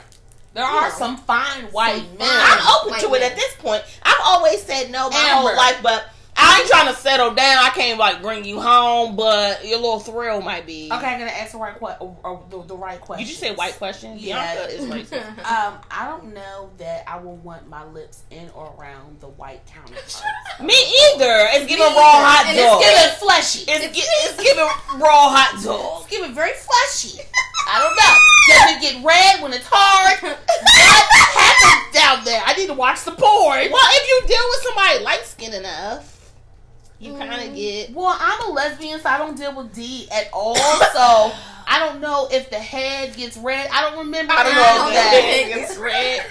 There you are know, some fine white some men. I'm open to it men. At this point. I've always said no my Amber. Whole life, but I ain't trying to settle down. I can't, like, bring you home, but your little thrill might be. Okay, I'm going to ask the right, que- or, or the, the right question. Did you say white question? Yeah. Bianca is white question. Um, I don't know that I will want my lips in or around the white counterparts. Me either. It's giving raw hot and dog. It's giving fleshy. It's, it's, gi- it's giving raw hot dog. It's giving very fleshy. I don't know. Doesn't it get red when it's hard? What happens down there? I need to watch the porn. Well, if you deal with somebody light skinned enough, you kind of get... Well, I'm a lesbian, so I don't deal with D at all, so I don't know if the head gets red. I don't remember I don't know if that. The head gets red.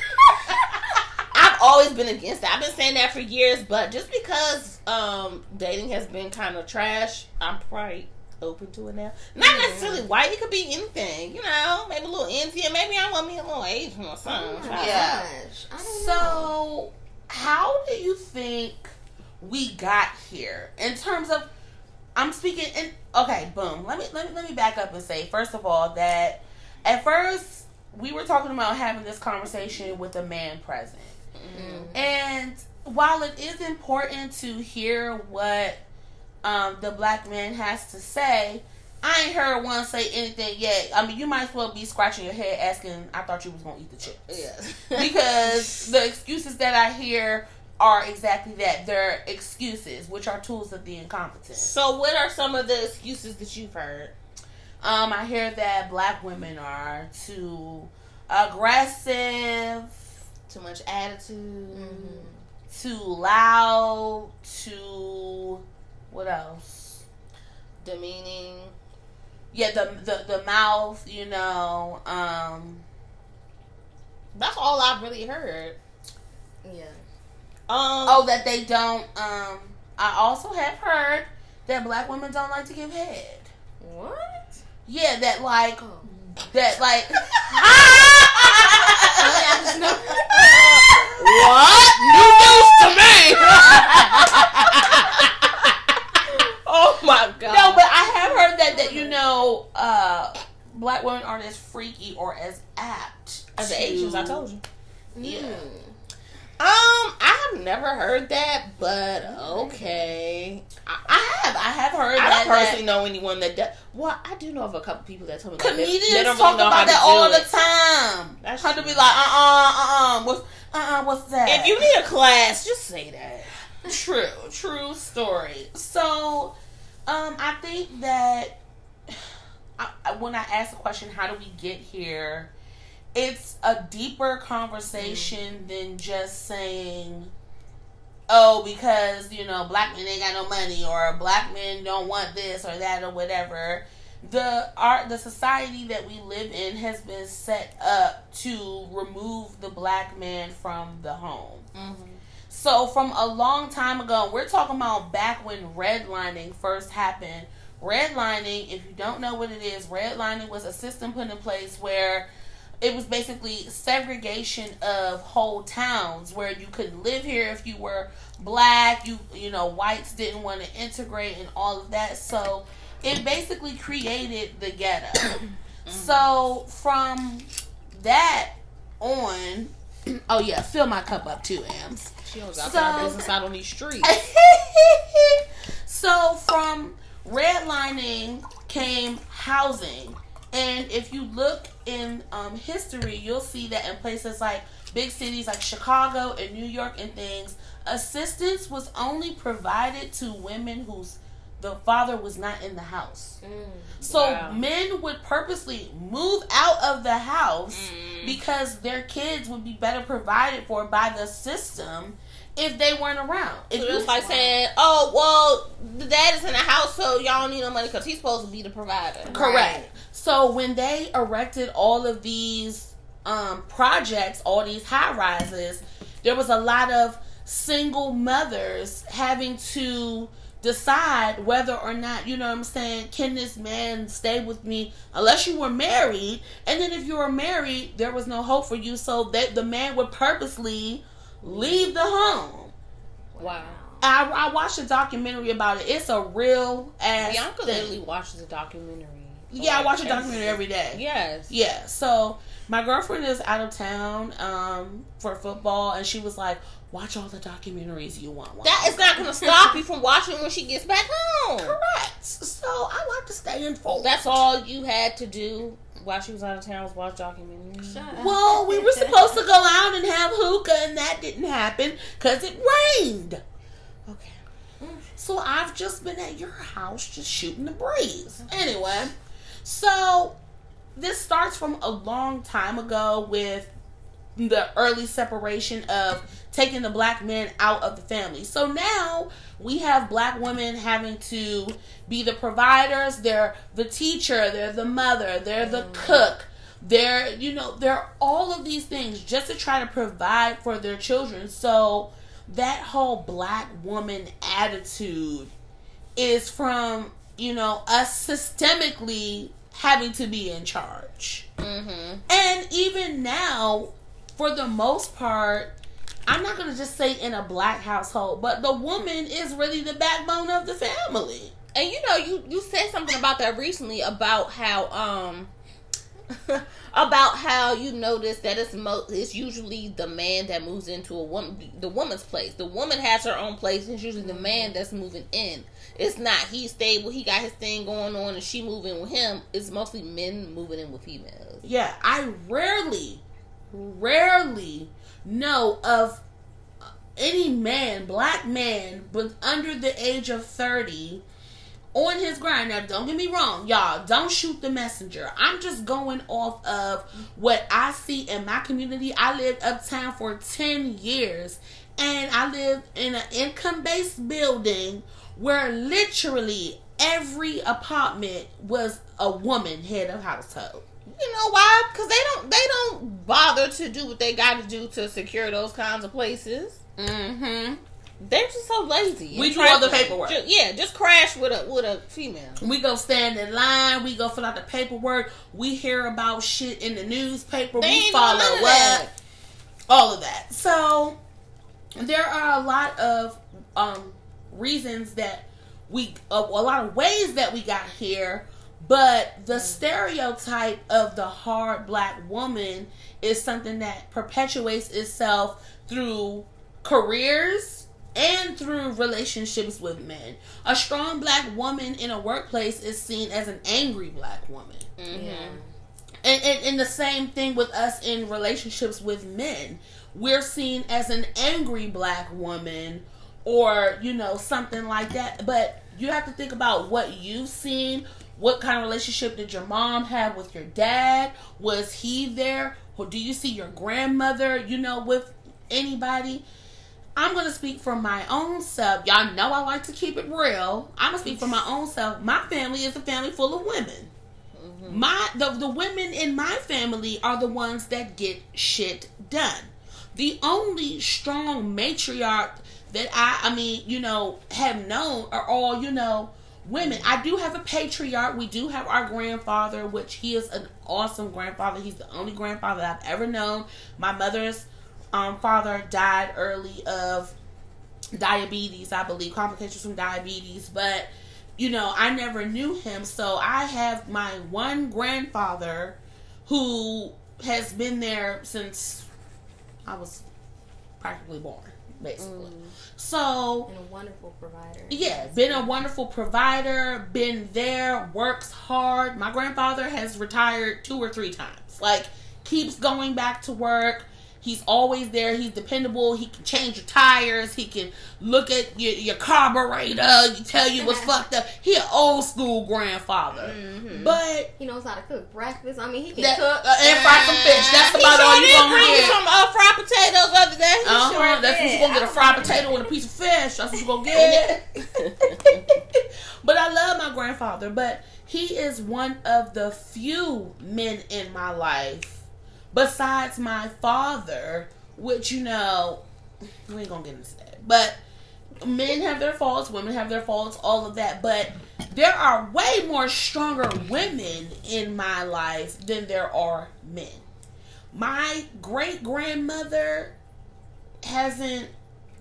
I've always been against that. I've been saying that for years, but just because um, dating has been kind of trash, I'm probably open to it now. Not mm-hmm. necessarily white. It could be anything, you know, maybe a little Indian. Maybe I want me a little Asian or something. Oh yeah. Gosh. I don't so, know. How do you think... we got here in terms of I'm speaking in okay boom let me let me let me back up and say first of all that at first we were talking about having this conversation with a man present mm-hmm. and while it is important to hear what um the black man has to say, I ain't heard one say anything yet. I mean, you might as well be scratching your head asking I thought you was gonna eat the chips. Yes. Because the excuses that I hear are exactly that. They're excuses, which are tools of the incompetent. So what are some of the excuses that you've heard? Um, I hear that black women are too aggressive, too much attitude, mm-hmm. too loud, too, what else? Demeaning. Yeah, the the, the mouth, you know. Um, that's all I've really heard. Yeah. Um, oh, that they don't, um, I also have heard that black women don't like to give head. What? Yeah, that like, oh. that like, what? New news to me! Oh my God. No, but I have heard that, that you know, uh, black women aren't as freaky or as apt as the Asians, I told you. Yeah. Mm. Um, I have never heard that, but okay. I, I have, I have heard I that. I don't personally that, know anyone that does. Well, I do know of a couple people that told me comedians that. They, they don't talk really know about that all it. The time. That's how true. To be like, uh-uh, uh-uh, what's, uh-uh, what's that? If you need a class, just say that. True, true story. So, um, I think that I, when I ask the question, how do we get here? It's a deeper conversation mm. than just saying, oh, because, you know, black men ain't got no money, or black men don't want this or that or whatever. The art, the society that we live in has been set up to remove the black man from the home. Mm-hmm. So from a long time ago, we're talking about back when redlining first happened. Redlining, if you don't know what it is, redlining was a system put in place where it was basically segregation of whole towns, where you couldn't live here if you were black, you you know, whites didn't want to integrate and all of that. So it basically created the ghetto. Mm-hmm. So from that on, oh yeah, fill my cup up too, Ams. She was out so, there business out on these streets. So from redlining came housing. And if you look in um, history, you'll see that in places like big cities like Chicago and New York and things, assistance was only provided to women whose the father was not in the house. Mm, so wow. men would purposely move out of the house mm. because their kids would be better provided for by the system if they weren't around. If so it was like saying, oh, well, the dad is in the house, so y'all don't need no money because he's supposed to be the provider. Correct. Right? So when they erected all of these um, projects, all these high-rises, there was a lot of single mothers having to decide whether or not, you know what I'm saying, can this man stay with me, unless you were married. And then if you were married, there was no hope for you, so they, the man would purposely leave the home. Wow. I, I watched a documentary about it. It's a real ass Bianca thing. Literally watches a documentary. Yeah, like, I watch a documentary every day. Yes. Yeah, so my girlfriend is out of town um, for football, and she was like, watch all the documentaries you want. That is not going to stop you from watching when she gets back home. Correct. So I like to stay informed. That's all you had to do while she was out of town was watch documentaries. Shut well, up. We were supposed to go out and have hookah, and that didn't happen because it rained. Okay. So I've just been at your house just shooting the breeze. Anyway, so this starts from a long time ago with the early separation of taking the black men out of the family. So now we have black women having to be the providers. They're the teacher. They're the mother. They're the cook. They're, you know, they're all of these things just to try to provide for their children. So that whole black woman attitude is from, you know, us systemically having to be in charge. Mm-hmm. And even now, for the most part, I'm not going to just say in a black household, but the woman is really the backbone of the family. And you know, you, you said something about that recently about how, um, about how you notice that it's mo- it's usually the man that moves into a woman, the woman's place. The woman has her own place, and it's usually the man that's moving in. It's not he's stable, he got his thing going on, and she moving with him. It's mostly men moving in with females. Yeah, I rarely, rarely know of any man, black man, but under the age of thirty on his grind. Now, don't get me wrong, y'all. Don't shoot the messenger. I'm just going off of what I see in my community. I lived uptown for ten years, and I lived in an income-based building where literally every apartment was a woman head of household. You know why? Because they don't they don't bother to do what they got to do to secure those kinds of places. Mm-hmm. They're just so lazy. We do all the paperwork. Just, yeah, just crash with a with a female. We go stand in line. We go fill out the paperwork. We hear about shit in the newspaper. They we follow up. That. All of that. So there are a lot of um, reasons that we, uh, a lot of ways that we got here. But the stereotype of the hard black woman is something that perpetuates itself through careers and through relationships with men. A strong black woman in a workplace is seen as an angry black woman. Mm-hmm. Yeah. And, and, and the same thing with us in relationships with men. We're seen as an angry black woman or, you know, something like that. But you have to think about what you've seen, What kind of relationship did your mom have with your dad? Was he there? Or do you see your grandmother, you know, with anybody? I'm going to speak for my own self. Y'all know I like to keep it real. I'm going to speak for my own self. My family is a family full of women. Mm-hmm. My the, the women in my family are the ones that get shit done. The only strong matriarch that I, I mean, you know, have known are all, you know, women. I do have a patriarch. We do have our grandfather, which he is an awesome grandfather. He's the only grandfather that I've ever known. My mother's um, father died early of diabetes, I believe, complications from diabetes. But, you know, I never knew him. So I have my one grandfather who has been there since I was practically born. Basically. Mm. So been a wonderful provider. Yeah, been a wonderful provider, been there, works hard. My grandfather has retired two or three times. Like, keeps going back to work. He's always there. He's dependable. He can change your tires. He can look at your, your carburetor, tell you what's fucked up. He an old school grandfather. Mm-hmm. But he knows how to cook breakfast. I mean, he can that, cook. Uh, and fry some fish. That's about all you going to get. He sure did bring some uh, fried potatoes the other day. He uh-huh. sure That's did. What you're going to get, a fried potato and a piece of fish. That's what you're going to get. But I love my grandfather. But he is one of the few men in my life besides my father, which, you know, we ain't gonna get into that. But men have their faults, women have their faults, all of that. But there are way more stronger women in my life than there are men. My great grandmother hasn't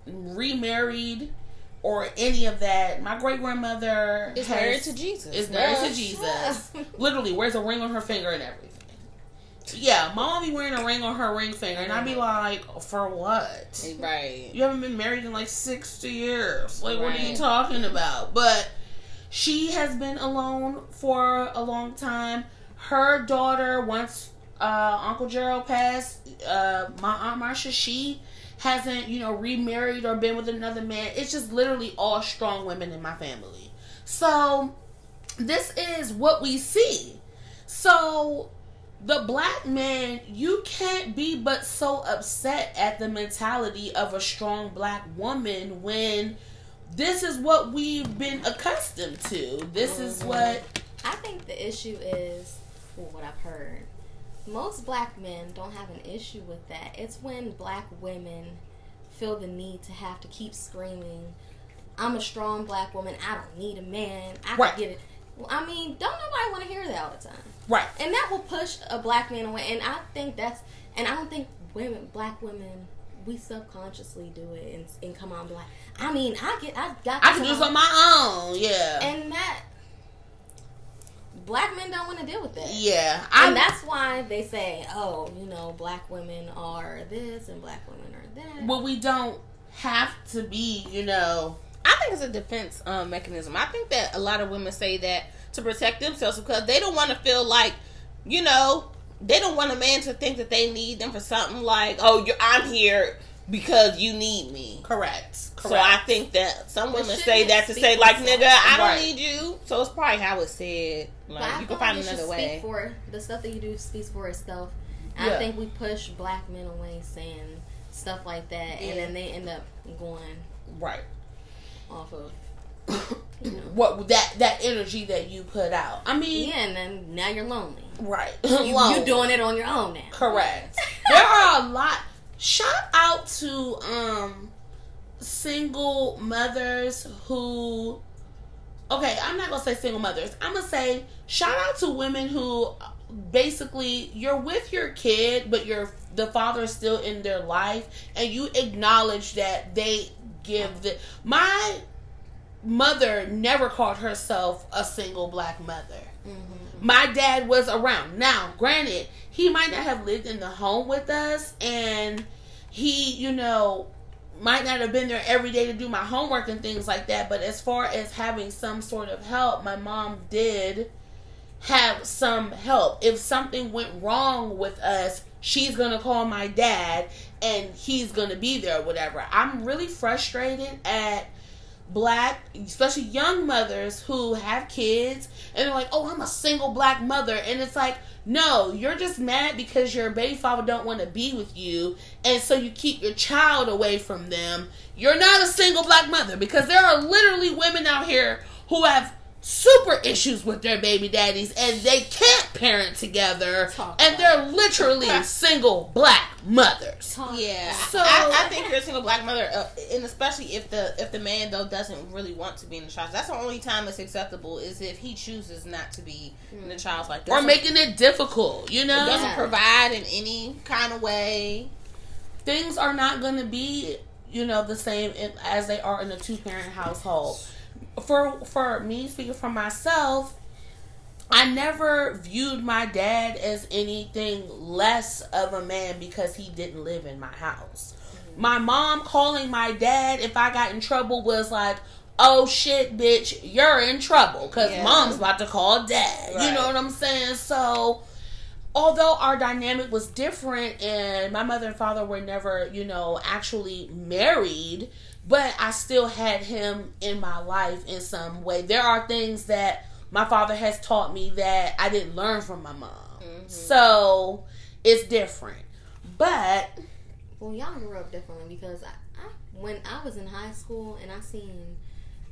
remarried or any of that. My great grandmother is married to Jesus. Is married yeah. to Jesus. Yeah. Literally wears a ring on her finger and everything. Yeah, mom be wearing a ring on her ring finger, and I be like, for what? Right. You haven't been married in like sixty years. Like, right. What are you talking about? But she has been alone for a long time. Her daughter, once uh, Uncle Gerald passed, uh, my Aunt Marcia, she hasn't, you know, remarried or been with another man. It's just literally all strong women in my family. So, this is what we see. So the black man, you can't be but so upset at the mentality of a strong black woman when this is what we've been accustomed to. This mm-hmm. is what... I think the issue is, well, what I've heard, most black men don't have an issue with that. It's when black women feel the need to have to keep screaming, I'm a strong black woman, I don't need a man, I right. can get it. Well, I mean, don't nobody want to hear that all the time. Right. And that will push a black man away. And I think that's, and I don't think women, black women, we subconsciously do it and, and come on, black. I mean, I get, I got I can do this on my own, yeah. And that, black men don't want to deal with that. Yeah. I'm, and that's why they say, oh, you know, black women are this and black women are that. Well, we don't have to be, you know. I think it's a defense um, mechanism. I think that a lot of women say that to protect themselves because they don't want to feel like, you know, they don't want a man to think that they need them for something like, oh, you're, I'm here because you need me. Correct. Correct. So I think that some women well, say that to say, like, nigga, I don't right. need you. So it's probably how it's said. Like, but you can find another way. For, the stuff that you do speaks for itself. Yeah. I think we push black men away saying stuff like that, yeah. and then they end up going. Right. Off of you know. what that that energy that you put out. I mean, yeah, and then now you're lonely, right? You, lonely. You're doing it on your own now. Correct. There are a lot. Shout out to um single mothers who. Okay, I'm not gonna say single mothers. I'm gonna say shout out to women who basically you're with your kid, but you're the father is still in their life, and you acknowledge that they. Give the my mother never called herself a single black mother. Mm-hmm. My dad was around. Now, granted, he might not have lived in the home with us, and he, you know, might not have been there every day to do my homework and things like that. But as far as having some sort of help, my mom did have some help. If something went wrong with us, she's gonna call my dad. And he's going to be there or whatever. I'm really frustrated at Black, especially young mothers who have kids, and they're like, oh, I'm a single Black mother. And it's like, no, you're just mad because your baby father don't want to be with you, and so you keep your child away from them. You're not a single Black mother, because there are literally women out here who have super issues with their baby daddies, and they can't parent together. Talk and they're literally single Black mothers. Talk. Yeah, so I, I think you're a single Black mother, uh, and especially if the if the man though doesn't really want to be in the child. That's the only time it's acceptable, is if he chooses not to be mm. in the child, like that, or making it difficult. You know, doesn't yeah. provide in any kind of way. Things are not going to be, you know, the same as they are in a two parent household. For for me, speaking for myself, I never viewed my dad as anything less of a man because he didn't live in my house. Mm-hmm. My mom calling my dad if I got in trouble was like, oh shit, bitch, you're in trouble because yeah. mom's about to call dad. Right. You know what I'm saying? So, although our dynamic was different and my mother and father were never, you know, actually married, but I still had him in my life in some way. There are things that my father has taught me that I didn't learn from my mom. Mm-hmm. So, it's different. But... Well, y'all grew up differently because I, I, when I was in high school and I seen,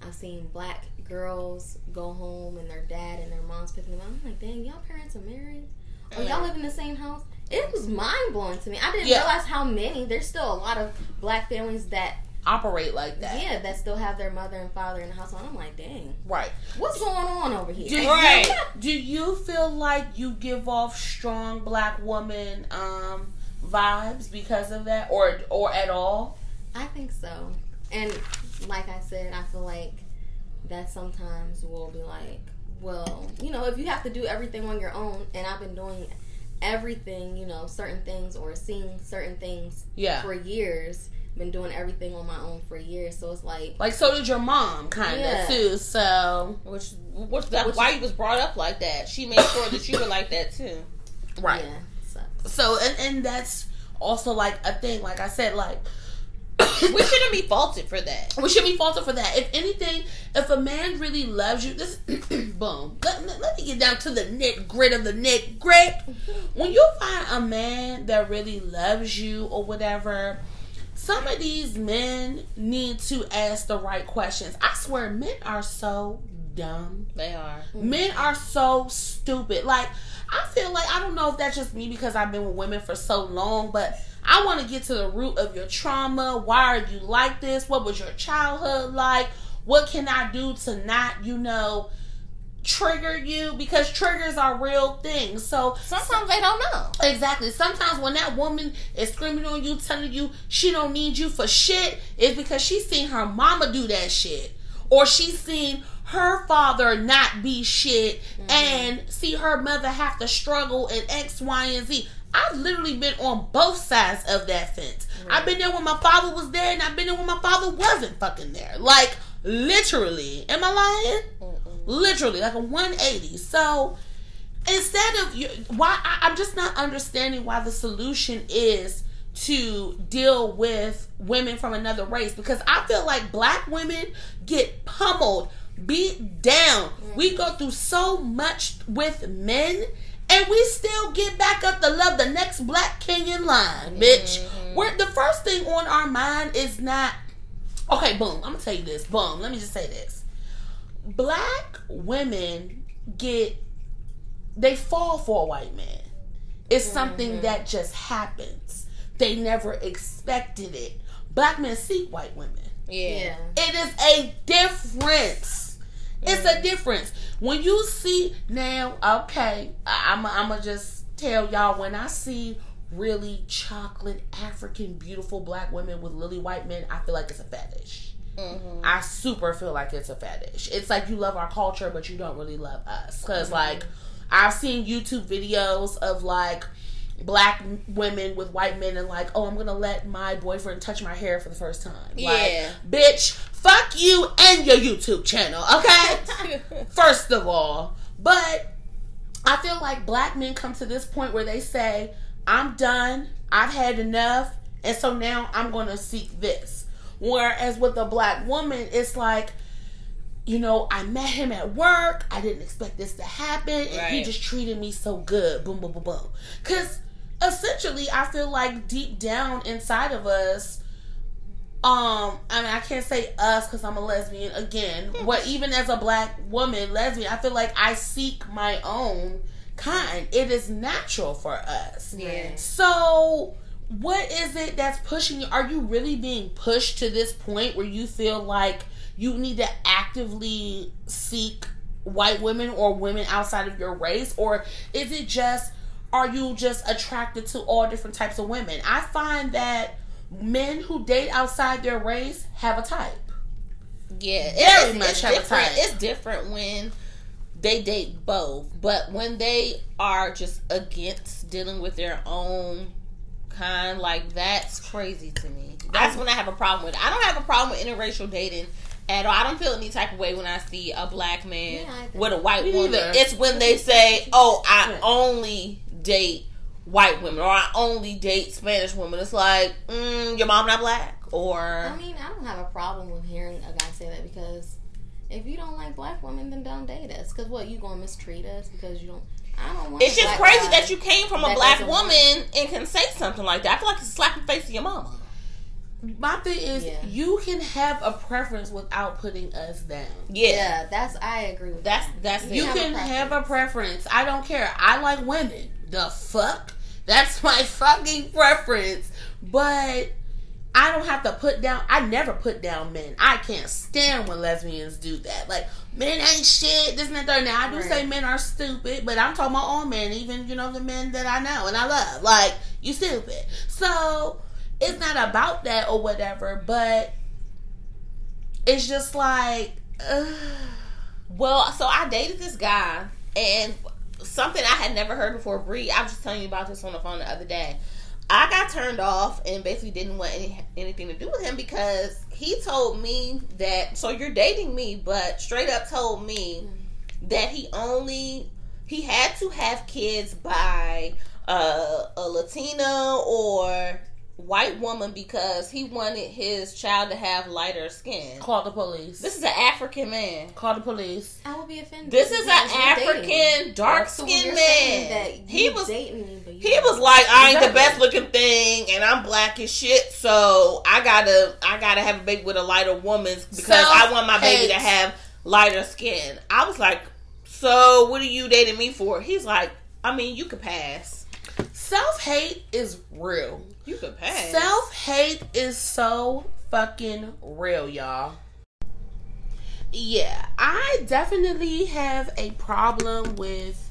I seen Black girls go home and their dad and their mom's picking them up, I'm like, dang, y'all parents are married? Or y'all live in the same house? It was mind-blowing to me. I didn't yeah. realize how many. There's still a lot of Black families that... operate like that. Yeah, that still have their mother and father in the household. I'm like, dang. Right. What's going on over here? Do, right. do you feel like you give off strong Black woman um, vibes because of that, or or at all? I think so. And like I said, I feel like that sometimes will be like, well, you know, if you have to do everything on your own, and I've been doing everything, you know, certain things or seeing certain things yeah. for years. Been doing everything on my own for years, so it's like, like so did your mom, kind of yeah. too. So, which, which that's which, why you was brought up like that. She made sure that you were like that too, right? Yeah, sucks. So, and and that's also like a thing. Like I said, like we shouldn't be faulted for that. We shouldn't be faulted for that. If anything, if a man really loves you, this boom. Let, let me get down to the nit grit of the nit grit. When you find a man that really loves you or whatever. Some of these men need to ask the right questions. I swear, men are so dumb. They are. Men are so stupid. Like, I feel like, I don't know if that's just me because I've been with women for so long, but I want to get to the root of your trauma. Why are you like this? What was your childhood like? What can I do to not, you know, trigger you? Because triggers are real things. So sometimes they don't know. Exactly. Sometimes when that woman is screaming on you, telling you she don't need you for shit, it's because she's seen her mama do that shit, or she's seen her father not be shit mm-hmm. and see her mother have to struggle in X, Y, and Z. I've literally been on both sides of that fence. Mm-hmm. I've been there when my father was there, and I've been there when my father wasn't fucking there. Like, literally. Am I lying? Mm-hmm. Literally, like a one eighty. So, instead of... You, why I, I'm just not understanding why the solution is to deal with women from another race. Because I feel like Black women get pummeled, beat down. Mm-hmm. We go through so much with men, and we still get back up to love the next Black king in line, bitch. Mm-hmm. We're, the first thing on our mind is not... Okay, boom. I'm going to tell you this. Boom. Let me just say this. Black women get, they fall for a white man. It's something mm-hmm. that just happens. They never expected it. Black men seek white women. Yeah. It is a difference. Mm. It's a difference. When you see, now, okay, I'm going to just tell y'all, when I see really chocolate, African, beautiful Black women with lily white men, I feel like it's a fetish. Mm-hmm. I super feel like it's a fetish. It's like you love our culture, but you don't really love us. Because, mm-hmm. like, I've seen YouTube videos of, like, Black women with white men and, like, oh, I'm going to let my boyfriend touch my hair for the first time. Yeah. Like, bitch, fuck you and your YouTube channel, okay? First of all. But I feel like Black men come to this point where they say, I'm done, I've had enough, and so now I'm going to seek this. Whereas with a black woman, it's like, you know, I met him at work. I didn't expect this to happen. And right. he just treated me so good. Boom, boom, boom, boom. Because essentially, I feel like deep down inside of us, um, I mean, I can't say us because I'm a lesbian again. But even as a black woman, lesbian, I feel like I seek my own kind. It is natural for us. Yeah. So what is it that's pushing you? Are you really being pushed to this point where you feel like you need to actively seek white women or women outside of your race? Or is it just, are you just attracted to all different types of women? I find that men who date outside their race have a type. Yeah. Very it's, much it's have different. a type. It's different when they date both. But when they are just against dealing with their own kind, like, that's crazy to me. That's I, when I have a problem with it. I don't have a problem with interracial dating at all. I don't feel any type of way when I see a black man yeah, with a white woman. Either. It's when they say, oh, I only date white women, or I only date Spanish women. It's like, mm, your mom not black? Or I mean, I don't have a problem with hearing a guy say that, because if you don't like black women, then don't date us. Because what, you going to mistreat us because you don't... I don't want it's just crazy that you came from a black woman and can say something like that. I feel like it's a slap in the face of your mama. My thing is, yeah. you can have a preference without putting us down. Yeah, yeah that's I agree with that's, that. That's you, you have can a have a preference. I don't care. I like women. The fuck? That's my fucking preference. But I don't have to put down. I never put down men. I can't stand when lesbians do that. Like, men ain't shit, this and that, third. Now, I do right. say men are stupid, but I'm talking about all men, even, you know, the men that I know and I love. Like, you stupid. So, it's not about that or whatever, but it's just like, ugh. Well, so I dated this guy, and something I had never heard before, Bree, I was just telling you about this on the phone the other day. I got turned off and basically didn't want any, anything to do with him because he told me that, so you're dating me, but straight up told me that he only, he had to have kids by uh, a Latina or white woman because he wanted his child to have lighter skin. Call the police. This is an African man. Call the police. I will be offended. This is an African dark skinned man. He was dating, but he was like, I ain't the best looking thing and I'm black as shit, so I gotta I gotta have a baby with a lighter woman because I want my baby to have lighter skin. I was like, so what are you dating me for? He's like, I mean, you could pass. Self-hate is real. You can pass. Self-hate is so fucking real, y'all. Yeah, I definitely have a problem with,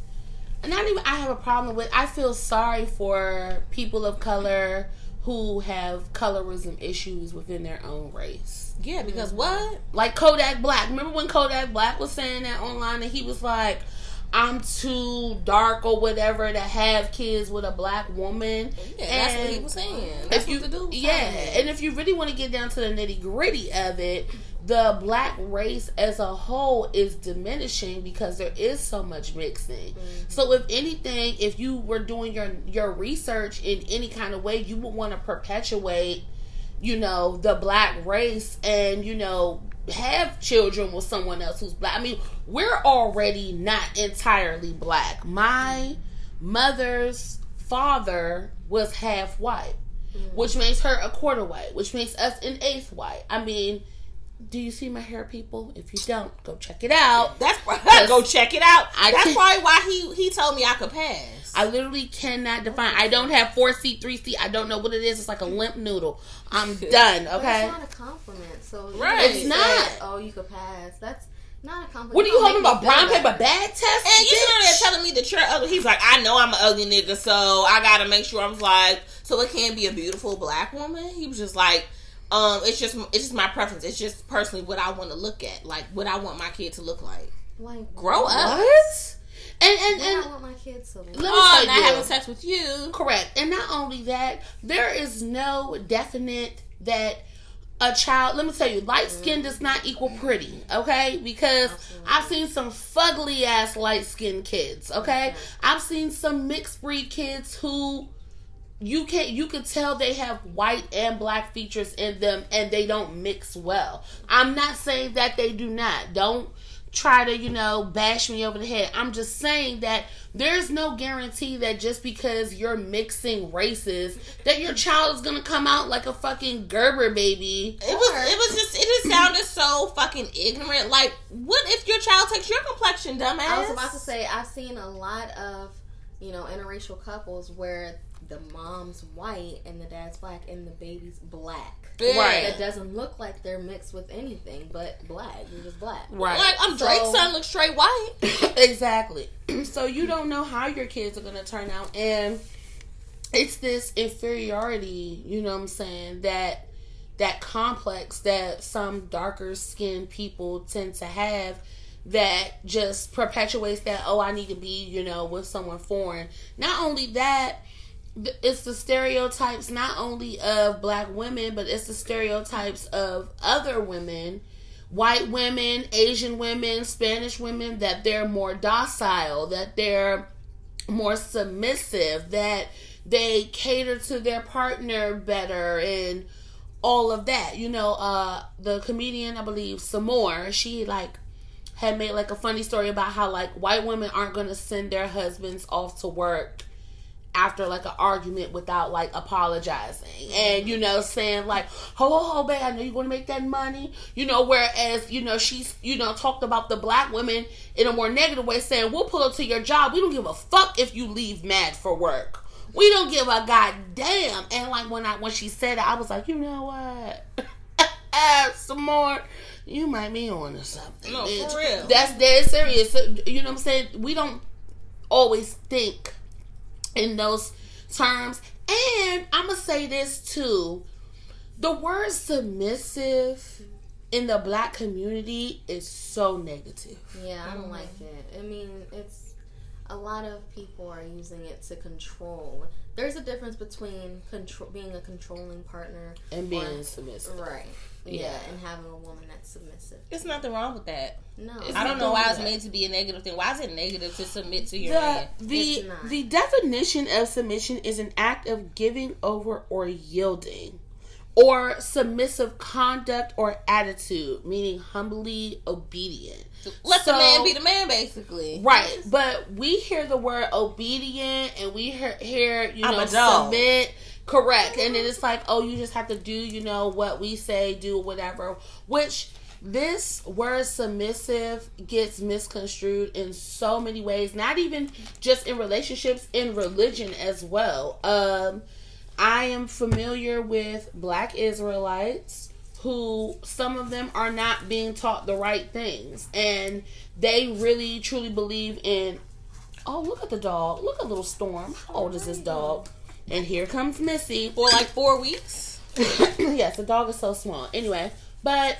not even I have a problem with, I feel sorry for people of color who have colorism issues within their own race. Yeah, because what? Like Kodak Black. Remember when Kodak Black was saying that online and he was like, I'm too dark or whatever to have kids with a black woman. Yeah, and that's what he was saying. That's you, what the dude. Yeah, saying. And if you really want to get down to the nitty gritty of it, the black race as a whole is diminishing because there is so much mixing. Mm-hmm. So if anything, if you were doing your your research in any kind of way, you would want to perpetuate, you know, the black race and, you know, have children with someone else who's black. I mean, we're already not entirely black. My mother's father was half white, mm. which makes her a quarter white, which makes us an eighth white. I mean, do you see my hair, people? If you don't, go check it out. That's go check it out. I That's can, probably why he he told me I could pass. I literally cannot define. I don't have four C, three C. I don't know what it is. It's like a limp noodle. I'm done. Okay, but it's not a compliment. So right, it's not. Said, oh, you could pass. That's not a compliment. What are you talking about? Brown paper bag test? And bitch. You know they're telling me that you're ugly. He's like, I know I'm an ugly nigga, so I gotta make sure I'm like, so it can't be a beautiful black woman. He was just like. Um, it's just it's just my preference. It's just personally what I want to look at, like what I want my kid to look like. Like grow up. What? And and and what I want my kids to look. Let oh, me say, not having sex with you. Correct. And not only that, there is no definite that a child. Let me tell you, light skin does not equal pretty. Okay, because absolutely. I've seen some fugly ass light skinned kids. Okay, okay, I've seen some mixed breed kids who. you can you could tell they have white and black features in them, and they don't mix well. I'm not saying that they do not. Don't try to, you know, bash me over the head. I'm just saying that there's no guarantee that just because you're mixing races that your child is gonna come out like a fucking Gerber baby. It was it was just it just sounded so fucking ignorant. Like, what if your child takes your complexion, dumbass? I was about to say, I've seen a lot of, you know, interracial couples where the mom's white and the dad's black and the baby's black. Right. It doesn't look like they're mixed with anything but black. You're just black. Right. Like, I'm so, Drake's son looks straight white. Exactly. So you don't know how your kids are going to turn out. And it's this inferiority, you know what I'm saying, that that complex that some darker skinned people tend to have, that just perpetuates that, oh, I need to be, you know, with someone foreign. Not only that, it's the stereotypes not only of black women, but it's the stereotypes of other women, white women, Asian women, Spanish women, that they're more docile, that they're more submissive, that they cater to their partner better, and all of that. You know, uh, the comedian, I believe, Samore, she, like, had made, like, a funny story about how, like, white women aren't going to send their husbands off to work after, like, an argument without, like, apologizing and, you know, saying, like, ho, ho, ho, babe, I know you're going to make that money. You know, whereas, you know, she's, you know, talked about the black women in a more negative way, saying, we'll pull up to your job. We don't give a fuck if you leave mad for work. We don't give a goddamn. And, like, when I when she said it, I was like, you know what? Some more. You might be on to something. No, bitch. For real. That's dead serious. So, you know what I'm saying? We don't always think in those terms. And I'm going to say this too. The word submissive in the black community is so negative. Yeah, I don't like that. I mean, it's a lot of people are using it to control. There's a difference between control, being a controlling partner and being or, submissive. Right. Yeah. Yeah, and having a woman that's submissive. There's nothing wrong with that. No. It's I don't know why it's meant to be a negative thing. Why is it negative to submit to your man? The, the definition of submission is an act of giving over or yielding, or submissive conduct or attitude, meaning humbly obedient. Let so, the man be the man, basically. Right. But we hear the word obedient, and we hear, hear you I'm know, submit. Correct. And then it's like, oh, you just have to do, you know, what we say, do whatever. Which, this word submissive gets misconstrued in so many ways. Not even just in relationships, in religion as well. Um, I am familiar with black Israelites who, some of them are not being taught the right things. And they really, truly believe in, oh, look at the dog. Look at little Storm. How old is this dog? And here comes Missy. For like four weeks? Yes, the dog is so small. Anyway, but,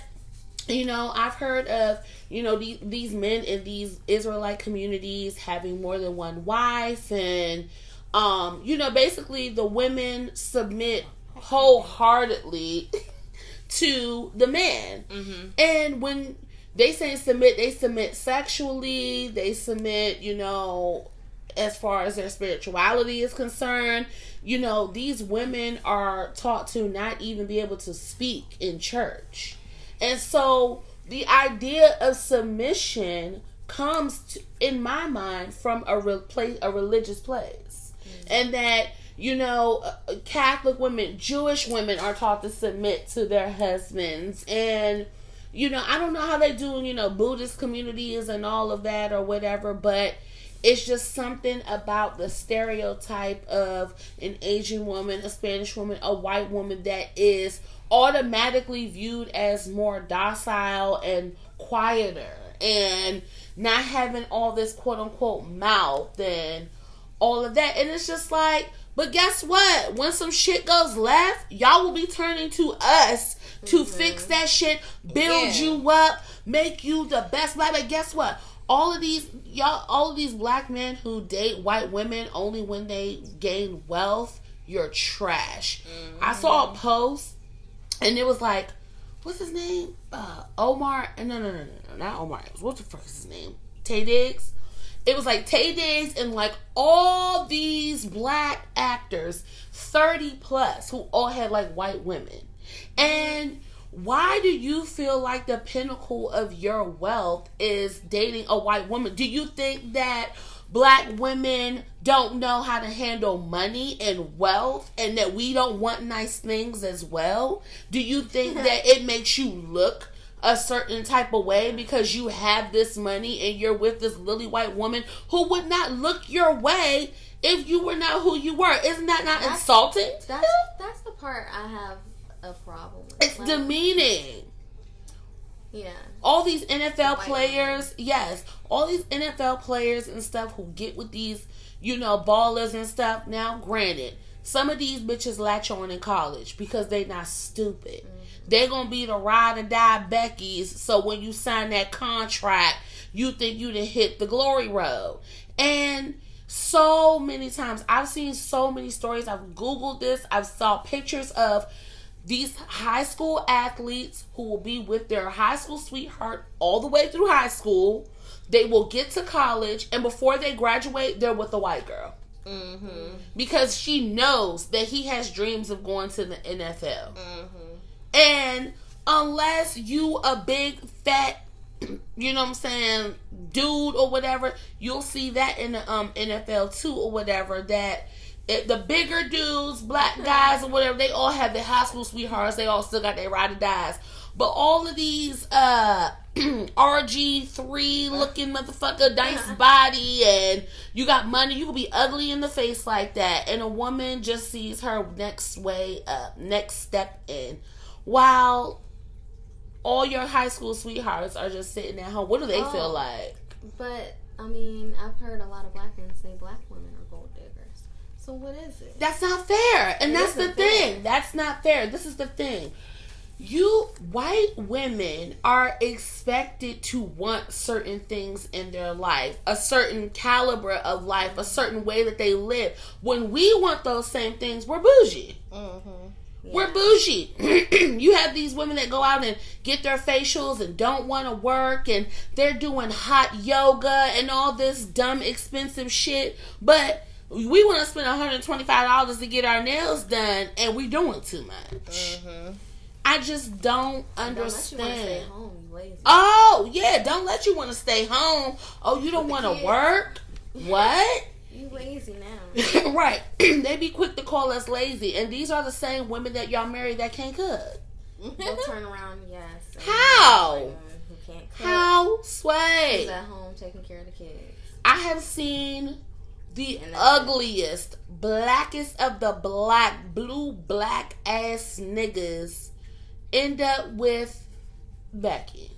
you know, I've heard of, you know, the, these men in these Israelite communities having more than one wife. And, um, you know, basically the women submit wholeheartedly to the man. Mm-hmm. And when they say submit, they submit sexually. They submit, you know, as far as their spirituality is concerned. You know, these women are taught to not even be able to speak in church. And so the idea of submission comes, to, in my mind, from a, re- place, a religious place. Mm-hmm. And that, you know, Catholic women, Jewish women are taught to submit to their husbands. And, you know, I don't know how they do in, you know, Buddhist communities and all of that or whatever, but it's just something about the stereotype of an Asian woman, a Spanish woman, a white woman that is automatically viewed as more docile and quieter and not having all this quote-unquote mouth and all of that. And it's just like, but guess what? When some shit goes left, y'all will be turning to us to mm-hmm. fix that shit, build yeah. you up, make you the best life. But guess what? All of these y'all, all of these black men who date white women only when they gain wealth, you're trash. Mm-hmm. I saw a post, and it was like, what's his name? Uh, Omar? No, no, no, no, not Omar. What the fuck is his name? Taye Diggs. It was like Taye Diggs and like all these black actors, thirty plus, who all had like white women. And why do you feel like the pinnacle of your wealth is dating a white woman? Do you think that black women don't know how to handle money and wealth, and that we don't want nice things as well? Do you think that it makes you look a certain type of way because you have this money and you're with this lily white woman who would not look your way if you were not who you were? Isn't that not that's, insulting? That's, that's the part I have a problem with. It's like, demeaning. Yeah. All these N F L players, yes, all these N F L players and stuff who get with these, you know, ballers and stuff. Now, granted, some of these bitches latch on in college because they not stupid. Mm-hmm. They're going to be the ride or die Beckies, so when you sign that contract, you think you done hit the glory road. And so many times, I've seen so many stories, I've Googled this, I've saw pictures of these high school athletes who will be with their high school sweetheart all the way through high school. They will get to college, and before they graduate, they're with a white girl. Mm-hmm. Because she knows that he has dreams of going to the N F L. Mm-hmm. And unless you a big, fat, you know what I'm saying, dude or whatever, you'll see that in the um, N F L too or whatever, that It, the bigger dudes, black guys or whatever, they all have their high school sweethearts. They all still got their ride or dies. But all of these uh, R G three looking motherfucker, nice body, and you got money, you can be ugly in the face like that. And a woman just sees her next way up, next step in. While all your high school sweethearts are just sitting at home. What do they oh, feel like? But, I mean, I've heard a lot of black men say black women are gold diggers. So what is it? That's not fair. And it that's the thing. Fair. That's not fair. This is the thing. You white women are expected to want certain things in their life, a certain caliber of life, a certain way that they live. When we want those same things, we're bougie. Mm-hmm. Yeah. We're bougie. You have these women that go out and get their facials and don't want to work, and they're doing hot yoga and all this dumb, expensive shit, but we want to spend one hundred twenty-five dollars to get our nails done, and we're doing too much. Mm-hmm. I just don't understand. Don't let you want to stay home, you lazy. Oh, yeah. Don't let you want to stay home. Oh, you don't want to work? What? You lazy now. Right. They be quick to call us lazy, and these are the same women that y'all married that can't cook. They'll turn around, yes. How? Who can't cook. How? Sway. Who's at home taking care of the kids. I have seen the ugliest, blackest of the black, blue, black ass niggas end up with Becky.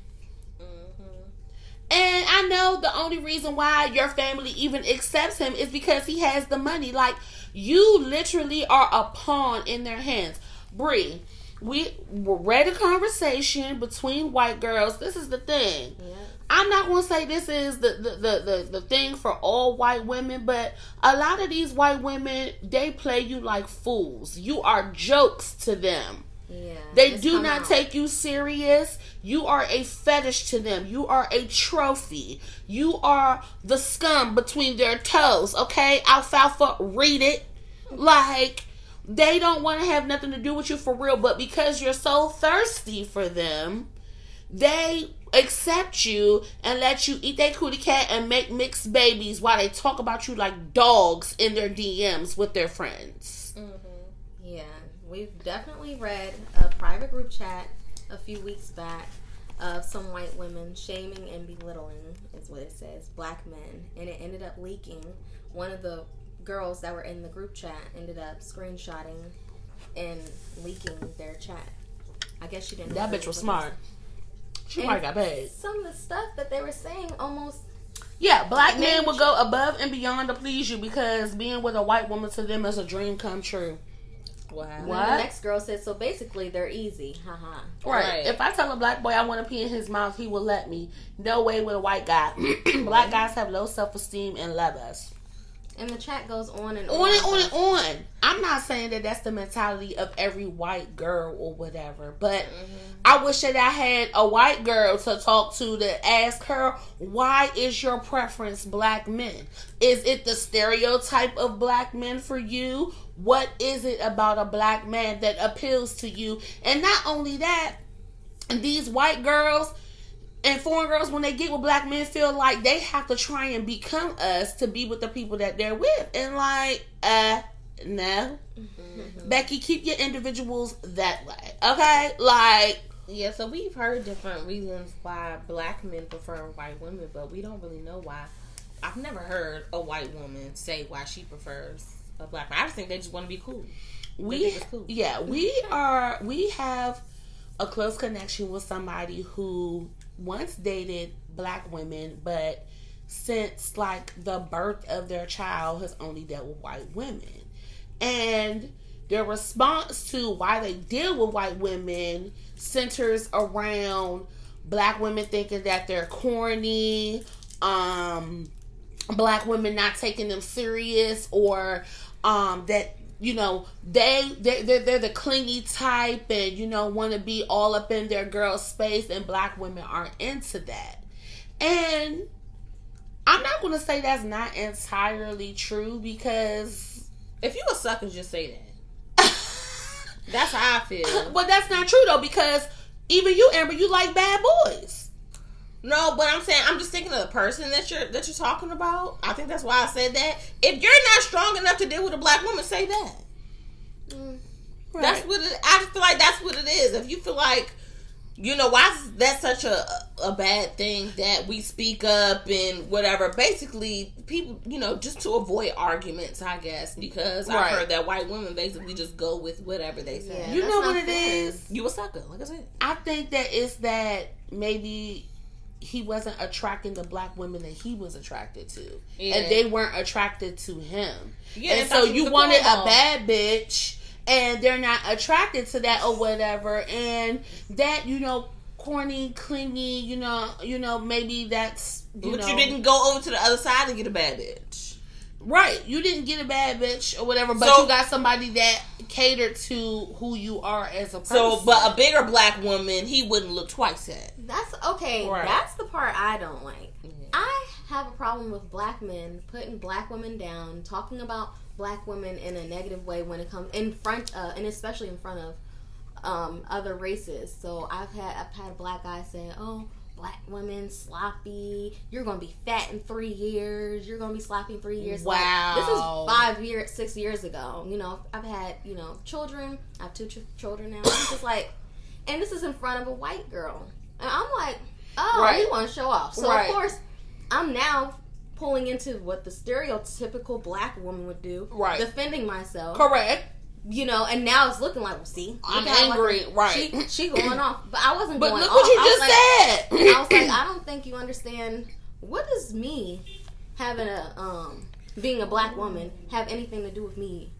Mm-hmm. And I know the only reason why your family even accepts him is because he has the money. Like, you literally are a pawn in their hands. Bree, we read a conversation between white girls. This is the thing. Yeah. I'm not going to say this is the, the, the, the, the thing for all white women, but a lot of these white women, they play you like fools. You are jokes to them. Yeah, they do not out. take you serious. You are a fetish to them. You are a trophy. You are the scum between their toes, okay? Alfalfa, read it. Like, they don't want to have nothing to do with you for real, but because you're so thirsty for them, they accept you and let you eat their cootie cat and make mixed babies while they talk about you like dogs in their D Ms with their friends. Mm-hmm. Yeah, we've definitely read a private group chat a few weeks back of some white women shaming and belittling, is what it says, black men. And it ended up leaking. One of the girls that were in the group chat ended up screenshotting and leaking their chat. I guess she didn't. That bitch was smart. She probably got paid. Some of the stuff that they were saying almost... Yeah, black men would go above and beyond to please you because being with a white woman to them is a dream come true. Wow. What? The next girl said, so basically they're easy. Haha. Right. right. If I tell a black boy I want to pee in his mouth, he will let me. No way with a white guy. Black guys have low self-esteem and love us. And the chat goes on and on. On and on and on. I'm I'm not saying that that's the mentality of every white girl or whatever, but mm-hmm. I wish that I had a white girl to talk to to ask her, why is your preference black men? Is it the stereotype of black men for you? What is it about a black man that appeals to you? And not only that, these white girls and foreign girls, when they get with black men, feel like they have to try and become us to be with the people that they're with. And like, uh, no. Mm-hmm. Becky, keep your individuals that way. Okay? Like... Yeah, so we've heard different reasons why black men prefer white women, but we don't really know why. I've never heard a white woman say why she prefers a black man. I just think they just want to be cool. We, cool. Yeah, we are... We have a close connection with somebody who... once dated black women, but since like the birth of their child has only dealt with white women, and their response to why they deal with white women centers around black women thinking that they're corny, um black women not taking them serious, or um that you know, they, they, they're, they're the clingy type and, you know, want to be all up in their girl's space, and black women aren't into that. And I'm not going to say that's not entirely true, because... If you a sucker, just say that. That's how I feel. Well, that's not true, though, because even you, Amber, you like bad boys. No, but I'm saying, I'm just thinking of the person that you're that you're talking about. I think that's why I said that. If you're not strong enough to deal with a black woman, say that. Mm, right. That's what it, I just feel like that's what it is. If you feel like, you know, why is that such a a bad thing that we speak up and whatever? Basically, people, you know, just to avoid arguments, I guess, because right. I've heard that white women basically just go with whatever they say. Yeah, you know what it is? You a sucker, like I said. I think that it's that maybe... he wasn't attracting the black women that he was attracted to. Yeah. And they weren't attracted to him. Yeah, and so you wanted a bad bitch, and they're not attracted to that or whatever. And that, you know, corny, clingy, you know, you know, maybe that's... You but know, you didn't go over to the other side and get a bad bitch. Right. You didn't get a bad bitch or whatever, but so, you got somebody that catered to who you are as a person. So, but a bigger black woman, he wouldn't look twice at. That's, okay, right. That's the part I don't like. Mm-hmm. I have a problem with black men putting black women down, talking about black women in a negative way when it comes in front of, and especially in front of um, other races. So, I've had, I've had a black guy say, oh... black women sloppy. You're gonna be fat in three years. You're gonna be sloppy in three years. Wow. Like, this is five years, six years ago. You know, I've had you know children. I have two ch- children now. I'm just like, and this is in front of a white girl, and I'm like, oh, right. You want to show off. So right. Of course, I'm now pulling into what the stereotypical black woman would do. Right. Defending myself. Correct. You know, and now it's looking like, well, see, I'm angry, like, right? She, she going off, but I wasn't. But going look off. What you just I said. Like, I was like, I don't think you understand. What does me having a um being a black woman have anything to do with me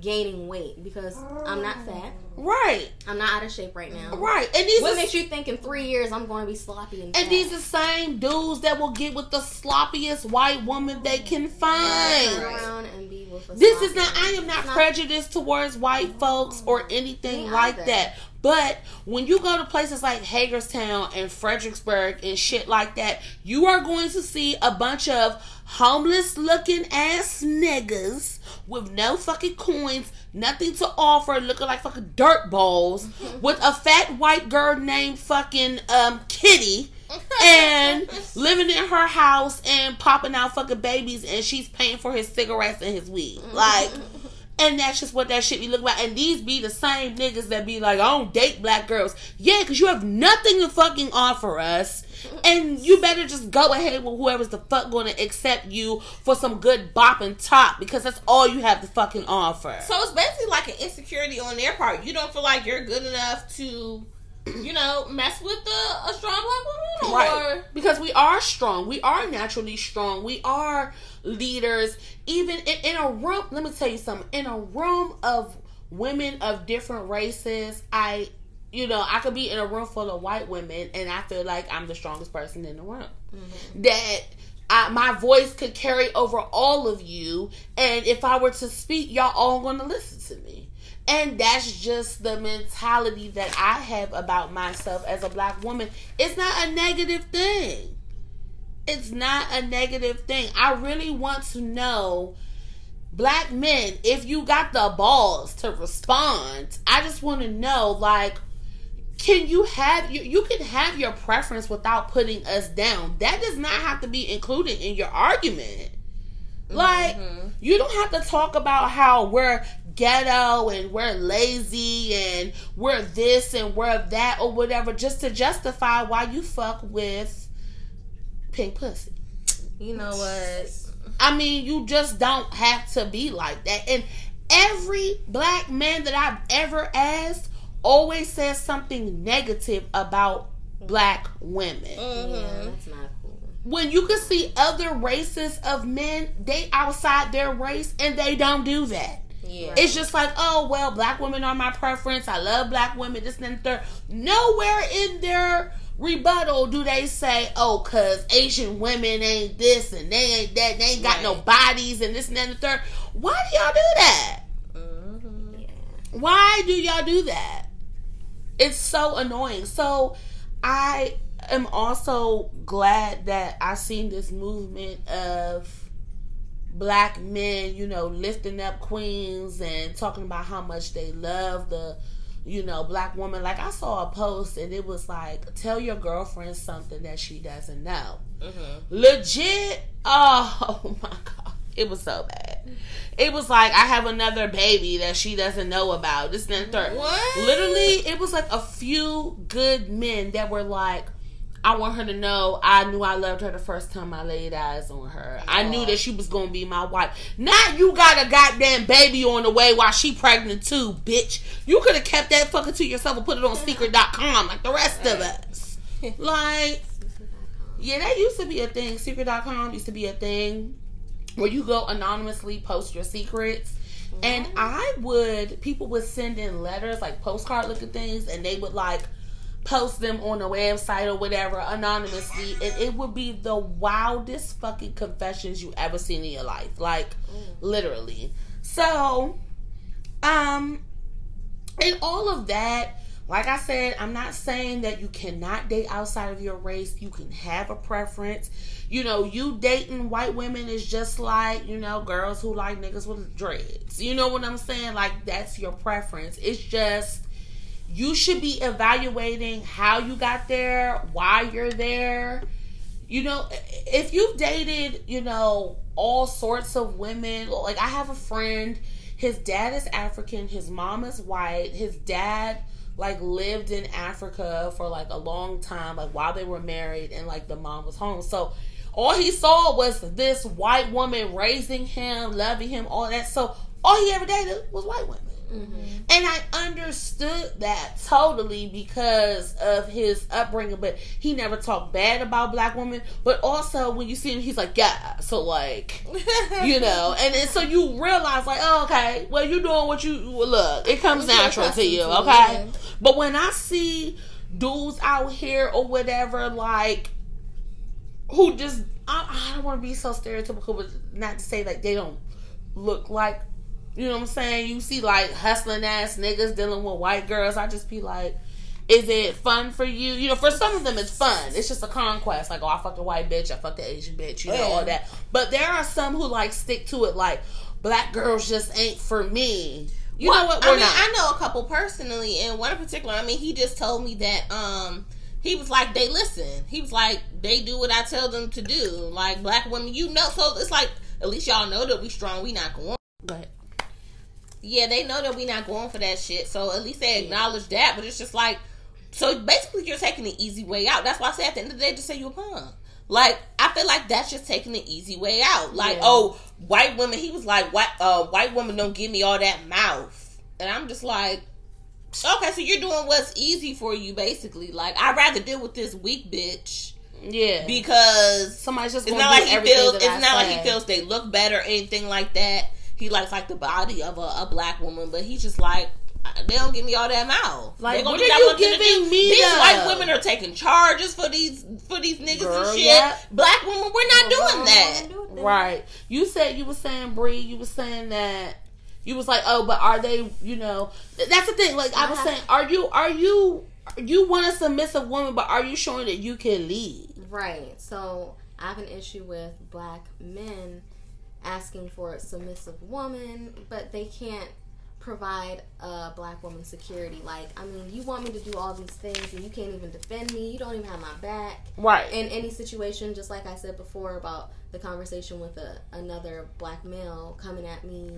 gaining weight? Because I'm not fat, right? I'm not out of shape right now, right? And these what makes you think in three years I'm going to be sloppy? And, and these are the same dudes that will get with the sloppiest white woman they can find. Around and be This is not, I am not prejudiced towards white folks or anything like that. But when you go to places like Hagerstown and Fredericksburg and shit like that, you are going to see a bunch of homeless looking ass niggas with no fucking coins, nothing to offer, looking like fucking dirt balls, with a fat white girl named fucking um, Kitty. And living in her house and popping out fucking babies, and she's paying for his cigarettes and his weed. Like, and that's just what that shit be looking like. And these be the same niggas that be like, I don't date black girls. Yeah, because you have nothing to fucking offer us. And you better just go ahead with whoever's the fuck going to accept you for some good bop and top, because that's all you have to fucking offer. So it's basically like an insecurity on their part. You don't feel like you're good enough to... you know, mess with a, a strong black woman, or right. Because we are strong, we are naturally strong, we are leaders. Even in, in a room, let me tell you something. In a room of women of different races, I, you know, I could be in a room full of white women, and I feel like I'm the strongest person in the room. Mm-hmm. That I, my voice could carry over all of you, and if I were to speak, y'all all going to listen to me. And that's just the mentality that I have about myself as a black woman. It's not a negative thing. It's not a negative thing. I really want to know, black men, if you got the balls to respond, I just want to know, like, can you have, you, you can have your preference without putting us down. That does not have to be included in your argument. Like, mm-hmm. you don't have to talk about how we're ghetto and we're lazy and we're this and we're that or whatever just to justify why you fuck with pink pussy. You know what? I mean, you just don't have to be like that. And every black man that I've ever asked always says something negative about black women. Mm-hmm. Yeah, that's not cool. When you can see other races of men, they outside their race and they don't do that. Yeah. It's just like, oh, well, black women are my preference. I love black women, this and third. Nowhere in their rebuttal do they say, oh, because Asian women ain't this and they ain't that. They ain't got right. no bodies and this and that and third. Why do y'all do that? Mm-hmm. Yeah. Why do y'all do that? It's so annoying. So I am also glad that I seen this movement of black men, you know, lifting up queens and talking about how much they love the, you know, black woman. Like, I saw a post and it was like, tell your girlfriend something that she doesn't know. Mm-hmm. Legit. Oh, my God. It was so bad. It was like, I have another baby that she doesn't know about. This and third. What? Literally, it was like a few good men that were like, I want her to know I knew I loved her the first time I laid eyes on her. I knew that she was going to be my wife. Now you got a goddamn baby on the way while she pregnant too, bitch. You could have kept that fucker to yourself and put it on secret dot com like the rest of us. Like, yeah, that used to be a thing. secret dot com used to be a thing where you go anonymously post your secrets. And I would, people would send in letters, like postcard looking things, and they would like, post them on a website or whatever anonymously, and it would be the wildest fucking confessions you ever seen in your life. Like, mm. literally. So, um, and all of that, like I said, I'm not saying that you cannot date outside of your race. You can have a preference. You know, you dating white women is just like, you know, girls who like niggas with dreads. You know what I'm saying? Like, that's your preference. It's just, you should be evaluating how you got there, why you're there. You know, if you've dated, you know, all sorts of women, like I have a friend, his dad is African, his mom is white, his dad, like, lived in Africa for, like, a long time, like, while they were married and, like, the mom was home. So all he saw was this white woman raising him, loving him, all that. So all he ever dated was white women. Mm-hmm. And I understood that totally because of his upbringing, but he never talked bad about black women. But also, when you see him, he's like, yeah, so like, you know, and, and so you realize, like, oh, okay, well, you're doing what you look, it comes natural to you, okay? Yeah. But when I see dudes out here or whatever, like, who just, I, I don't want to be so stereotypical, but not to say like they don't look like. You know what I'm saying? You see, like, hustling ass niggas dealing with white girls. I just be like, is it fun for you? You know, for some of them, it's fun. It's just a conquest. Like, oh, I fucked a white bitch. I fucked an Asian bitch. You know, all that. But there are some who, like, stick to it. Like, black girls just ain't for me. You well, know what? We're I mean, not. I know a couple personally. And one in particular, I mean, he just told me that, um... he was like, they listen. He was like, they do what I tell them to do. Like, black women, you know. So, it's like, at least y'all know that we strong. We not going. Go ahead. Yeah, they know that we not going for that shit, so at least they acknowledge that. But it's just like, so basically you're taking the easy way out. That's why I say at the end of the day, just say you're a punk. Like, I feel like that's just taking the easy way out. Like, yeah. oh, white women, he was like, white, uh, white women don't give me all that mouth. And I'm just like, okay, so you're doing what's easy for you, basically. Like, I'd rather deal with this weak bitch. Yeah. Because somebody's just going to do everything that I say. It's not like he feels they look better or anything like that. he likes like the body of a, a black woman, but he's just like, they don't give me all that mouth. Like, what are you giving me? These white women are taking charges for these for these niggas Girl, and shit. Yeah. Black women, we're not Girl, doing that. Doing that. Right. You said you were saying, Bree, you were saying that you was like, oh, but are they, you know, that's the thing. Like, I was saying, are you, are you, you want a submissive woman, but are you showing that you can lead? Right. So, I have an issue with black men asking for a submissive woman, but they can't provide a black woman security. Like, I mean, you want me to do all these things and you can't even defend me. You don't even have my back. Right. In any situation, just like I said before about the conversation with a, another black male coming at me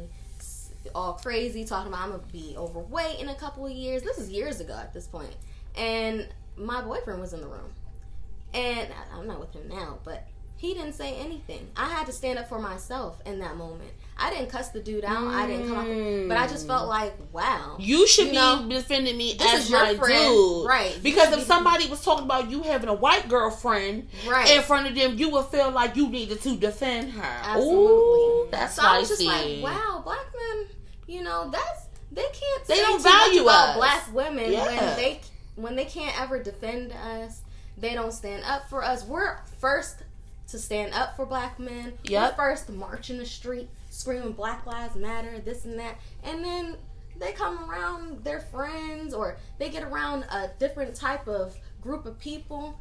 all crazy, talking about I'm going to be overweight in a couple of years. This is years ago at this point. And my boyfriend was in the room. And I, I'm not with him now, but he didn't say anything. I had to stand up for myself in that moment. I didn't cuss the dude out. Mm. I didn't come up with, but I just felt like, wow. You should you be know, defending me as my friend. Dude. Right. Because if somebody was talking about you having a white girlfriend right. in front of them, you would feel like you needed to defend her. Absolutely. Ooh, that's so I was just like, wow, black men, you know, that's, they can't say they don't value us. Black women yeah. when they when they can't ever defend us. They don't stand up for us. We're first to stand up for black men. Yep. We're first to march in the street, screaming Black Lives Matter, this and that. And then they come around their friends or they get around a different type of group of people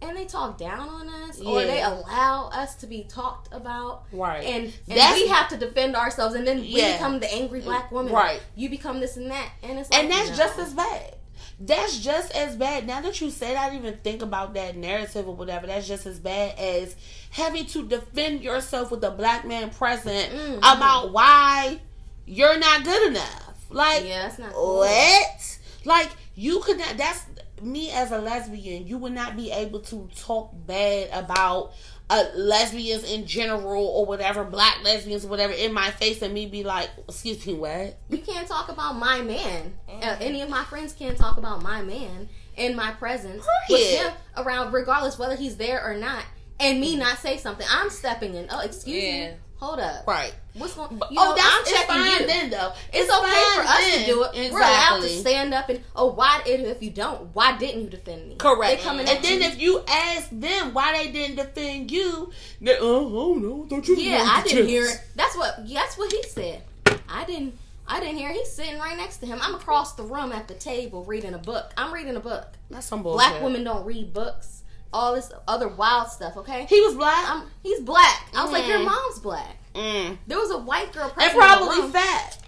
and they talk down on us yeah. or they allow us to be talked about. Right. And, and we have to defend ourselves and then we yeah. become the angry black woman. Right. You become this and that. And it's like, and that's no. just as bad. That's just as bad. Now that you said, I didn't even think about that narrative or whatever. That's just as bad as having to defend yourself with a black man present mm-hmm. about why you're not good enough. Like, yeah, it's not cool. What? Like, you could not. That's me as a lesbian. You would not be able to talk bad about uh, lesbians in general or whatever, black lesbians or whatever, in my face and me be like, excuse me, what? You can't talk about my man. Uh, any of my friends can't talk about my man in my presence Period. With him around, regardless whether he's there or not, and me not say something. I'm stepping in. Oh, excuse yeah. me. Hold up. Right. What's going on? You oh, know, that's I'm checking fine you. Then, though. It's, it's okay for us then. To do it. Exactly. We're allowed to stand up and, oh, why did, if you don't, why didn't you defend me? Correct. They and then you. If you ask them why they didn't defend you, they, oh, oh, no, don't you Yeah, I didn't tips. Hear it. That's what, that's what he said. I didn't, I didn't hear it. He's sitting right next to him. I'm across the room at the table reading a book. I'm reading a book. That's some bullshit. Black women don't read books. All this other wild stuff, okay? He was black. I'm, he's black. I was mm. like, your mom's black. Mm. There was a white girl present in the room. And probably fat.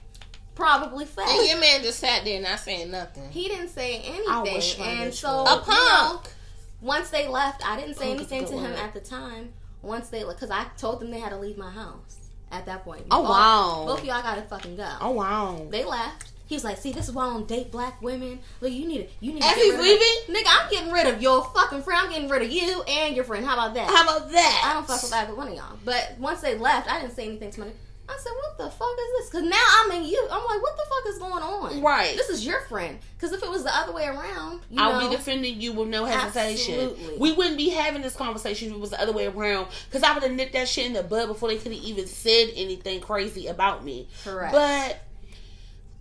Probably fat. And your man just sat there not saying nothing. He didn't say anything. And so, a punk. You know, once they left, I didn't say anything to him at the time. Once they left, because I told them they had to leave my house at that point. Oh, wow. Both of y'all got to fucking go. Oh, wow. They left. He was like, see, this is why I don't date black women. Look, you need to, you need to. As he's leaving? Nigga, I'm getting rid of your fucking friend. I'm getting rid of you and your friend. How about that? How about that? I don't fuck with either one of y'all. But once they left, I didn't say anything to my nigga. I said, what the fuck is this? Because now I'm in you. I'm like, what the fuck is going on? Right. This is your friend. Because if it was the other way around, you I'll know, be defending you with no hesitation. Absolutely. We wouldn't be having this conversation if it was the other way around. Because I would have nipped that shit in the bud before they could have even said anything crazy about me. Correct. But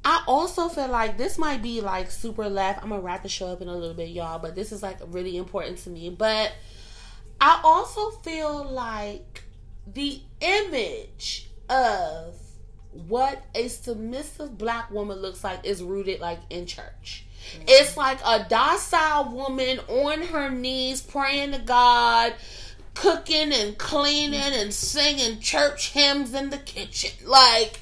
I also feel like this might be like super laugh. I'm going to wrap the show up in a little bit, y'all. But this is like really important to me. But I also feel like the image of what a submissive black woman looks like is rooted like in church. Mm-hmm. It's like a docile woman on her knees praying to God, cooking and cleaning and singing church hymns in the kitchen. Like,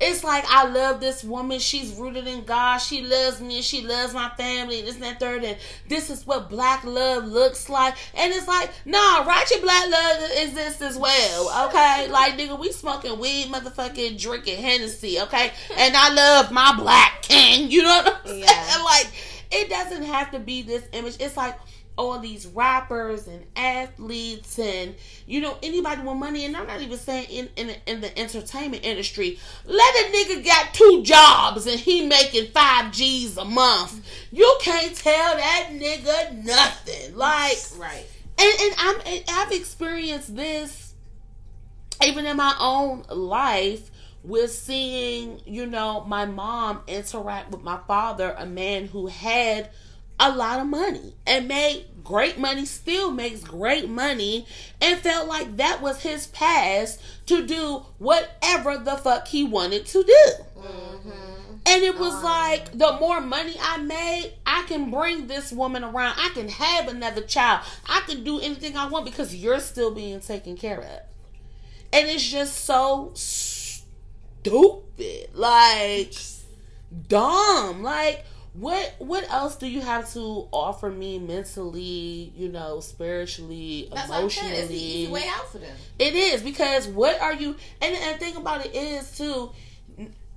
it's like, I love this woman. She's rooted in God. She loves me. She loves my family. This and that third. And this is what black love looks like. And it's like, nah, ratchet black love exists as well. Okay? Like, nigga, we smoking weed, motherfucking drinking Hennessy. Okay? And I love my black king. You know what I'm saying? Yeah. Like, it doesn't have to be this image. It's like, all these rappers and athletes and, you know, anybody with money. And I'm not even saying in, in in the entertainment industry. Let a nigga got two jobs and he making five G's a month. You can't tell that nigga nothing. Like, right. And, and I'm, and I've experienced this even in my own life We're seeing, you know, my mom interact with my father, a man who had a lot of money and made great money, still makes great money, and felt like that was his pass to do whatever the fuck he wanted to do. Mm-hmm. And it was um, like, the more money I made, I can bring this woman around. I can have another child. I can do anything I want because you're still being taken care of. And it's just so stupid. Like, dumb. Like, what what else do you have to offer me mentally, you know, spiritually, that's emotionally? That's what I'm saying. It's the easy way out for them. It is, because what are you... And the thing about it is, too...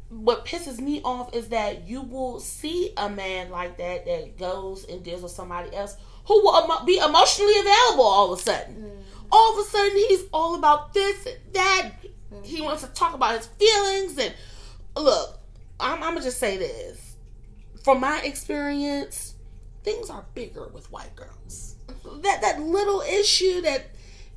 What pisses me off is that you will see a man like that that goes and deals with somebody else who will emo- be emotionally available all of a sudden. Mm-hmm. All of a sudden, he's all about this and that. Mm-hmm. He wants to talk about his feelings. And look, I'm, I'm going to just say this. From my experience, things are bigger with white girls. That, that little issue that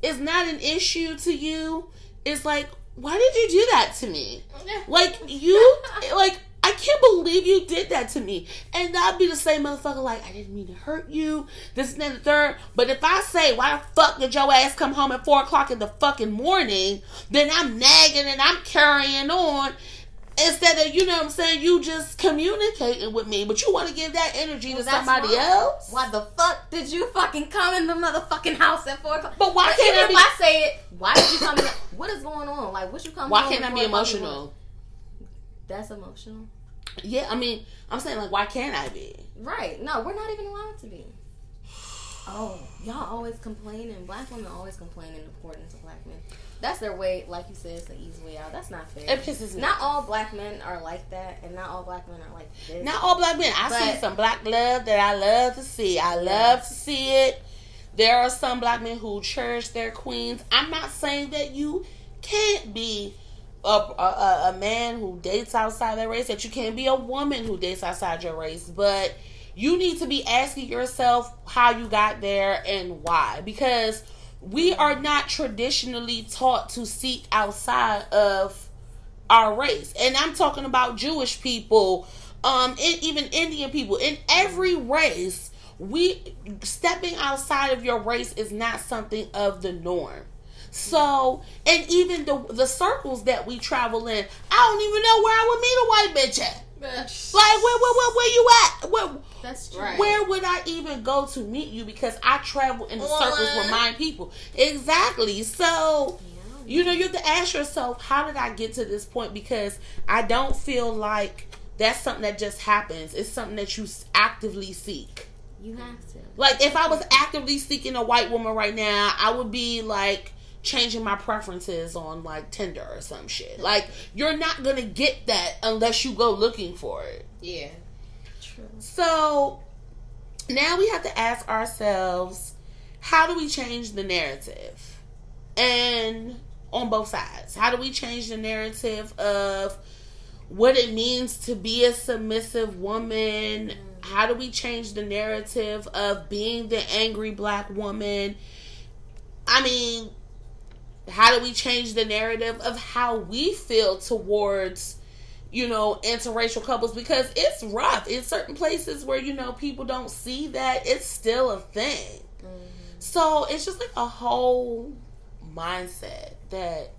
is not an issue to you is like, why did you do that to me? Like, you, like, I can't believe you did that to me. And I'd be the same motherfucker, like, I didn't mean to hurt you, this and that and the third. But if I say, why the fuck did your ass come home at four o'clock in the fucking morning, then I'm nagging and I'm carrying on. Instead of, you know what I'm saying, you just communicating with me. But you want to give that energy well, to somebody why, else? Why the fuck did you fucking come in the motherfucking house at four o'clock? But why but can't even I be... if I say it, why did you come in? What is going on? Like, what you come Why can't I be emotional? That's emotional? Yeah, I mean, I'm saying, like, why can't I be? Right. No, we're not even allowed to be. Oh, y'all always complaining. Black women always complaining according to black men. That's their way, like you said, it's the easy way out. That's not fair. It pisses me. Not all black men are like that, and not all black men are like this. Not all black men. I but, see some black love that I love to see. I love to see it. There are some black men who cherish their queens. I'm not saying that you can't be a, a, a man who dates outside their race, that you can't be a woman who dates outside your race, but you need to be asking yourself how you got there and why. Because we are not traditionally taught to seek outside of our race. And I'm talking about Jewish people, um, and even Indian people. In every race, we stepping outside of your race is not something of the norm. So, and even the the circles that we travel in, I don't even know where I would meet a white bitch at. Like, where, where, where, where you at? Where, That's true. Where would I even go to meet you? Because I travel in the what? circles with my people. Exactly. So, yeah. you know, you have to ask yourself, how did I get to this point? Because I don't feel like that's something that just happens. It's something that you actively seek. You have to. Like, if I was actively seeking a white woman right now, I would be like, changing my preferences on like Tinder or some shit. Like, you're not gonna get that unless you go looking for it. Yeah. True. So now we have to ask ourselves, how do we change the narrative? And on both sides, how do we change the narrative of what it means to be a submissive woman? Mm-hmm. How do we change the narrative of being the angry black woman? I mean, how do we change the narrative of how we feel towards, you know, interracial couples? Because it's rough. In certain places where, you know, people don't see that, it's still a thing. Mm-hmm. So it's just like a whole mindset that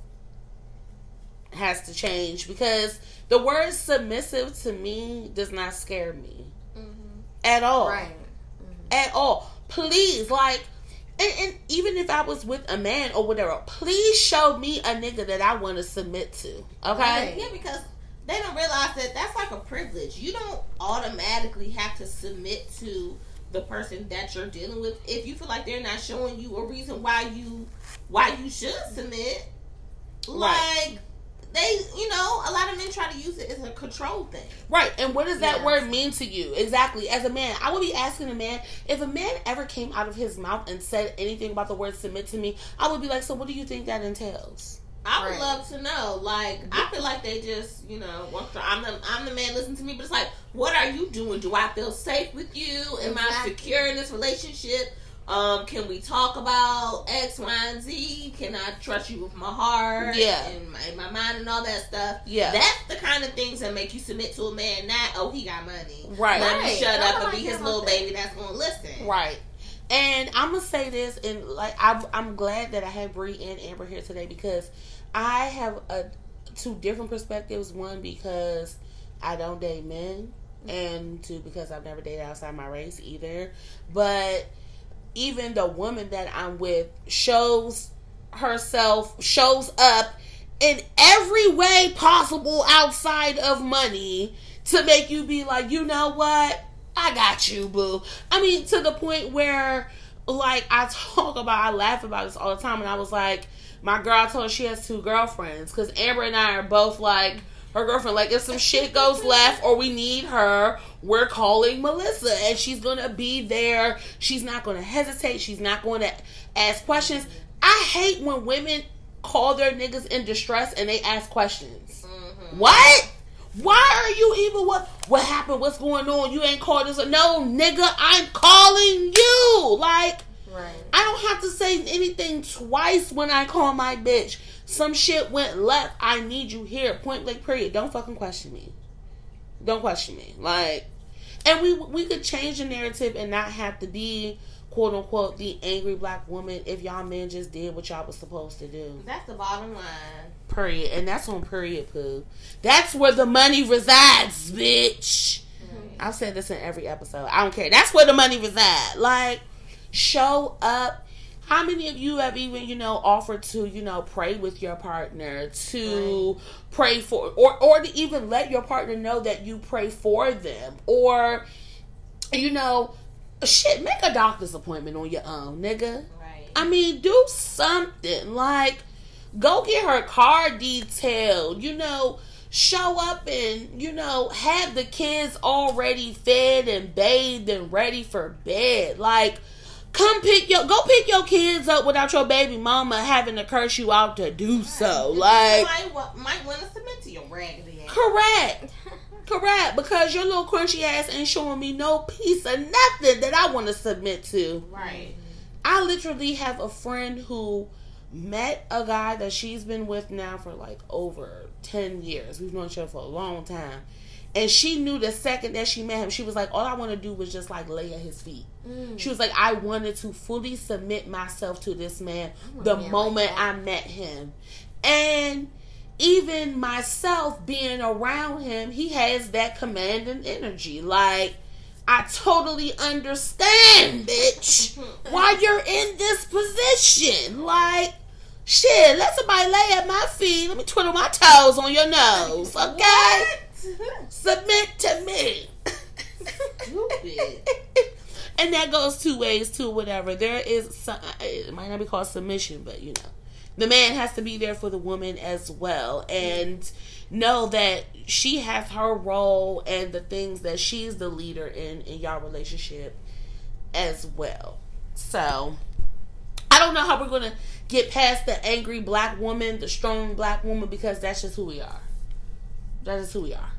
has to change, because the word submissive to me does not scare me mm-hmm. at all. Right. Mm-hmm. At all. Please, like, And, and even if I was with a man or whatever, please show me a nigga that I want to submit to. Okay? Right. Yeah, because they don't realize that that's like a privilege. You don't automatically have to submit to the person that you're dealing with if you feel like they're not showing you a reason why you why you should submit. Like, right. They, you know, a lot of men try to use it as a control thing. Right. And what does that yes. word mean to you? Exactly. As a man, I would be asking a man, if a man ever came out of his mouth and said anything about the word submit to me, I would be like, so what do you think that entails? I would right. love to know. Like, I feel like they just, you know, I'm the, I'm the man, listen to me, but it's like, what are you doing? Do I feel safe with you? Am exactly. I secure in this relationship? Um, can we talk about X, Y, and Z? Can I trust you with my heart? Yeah. And my, my mind and all that stuff? Yeah. That's the kind of things that make you submit to a man, not, oh, he got money. Right. Let right. me shut no, up no, and be his little baby that's going to listen. Right. And I'm going to say this, and like I'm, I'm glad that I have Bree and Amber here today because I have a, two different perspectives. One, because I don't date men, and two, because I've never dated outside my race either. But even the woman that I'm with shows herself, shows up in every way possible outside of money to make you be like, you know what? I got you, boo. I mean, to the point where, like, I talk about, I laugh about this all the time, and I was like, my girl, I told her she has two girlfriends, because Amber and I are both, like, her girlfriend. Like, if some shit goes left or we need her, we're calling Melissa and she's going to be there. She's not going to hesitate. She's not going to ask questions. I hate when women call their niggas in distress and they ask questions. Mm-hmm. What? Why are you even what? What happened? What's going on? You ain't called us. No, nigga, I'm calling you. Like, right. I don't have to say anything twice when I call my bitch. Some shit went left. I need you here. Point blank period. Don't fucking question me. Don't question me. Like, and we we could change the narrative and not have to be, quote unquote, the angry black woman if y'all men just did what y'all was supposed to do. That's the bottom line. Period. And that's on period, poo. That's where the money resides, bitch. Mm-hmm. I've said this in every episode. I don't care. That's where the money resides. Like, show up. How many of you have even, you know, offered to, you know, pray with your partner, to right. pray for, or, or to even let your partner know that you pray for them? Or, you know, shit, make a doctor's appointment on your own, nigga. Right. I mean, do something. Like, go get her car detailed, you know, show up and, you know, have the kids already fed and bathed and ready for bed. Like, Come pick your, go pick your kids up without your baby mama having to curse you out to do so. Like, you might, might want to submit to your raggedy ass. Correct. Correct. Because your little crunchy ass ain't showing me no piece of nothing that I want to submit to. Right. I literally have a friend who met a guy that she's been with now for like over ten years. We've known each other for a long time. And she knew the second that she met him, she was like, all I want to do was just, like, lay at his feet. Mm. She was like, I wanted to fully submit myself to this man the moment like I met him. And even myself being around him, he has that commanding energy. Like, I totally understand, bitch, why you're in this position. Like, shit, let somebody lay at my feet. Let me twiddle my toes on your nose, okay? What? Submit to me. Stupid. And that goes two ways too, whatever. There is some, it might not be called submission, but you know, the man has to be there for the woman as well, and know that she has her role and the things that she's the leader in in y'all relationship as well. So I don't know how we're gonna get past the angry black woman, the strong black woman, because that's just who we are. That is who we are.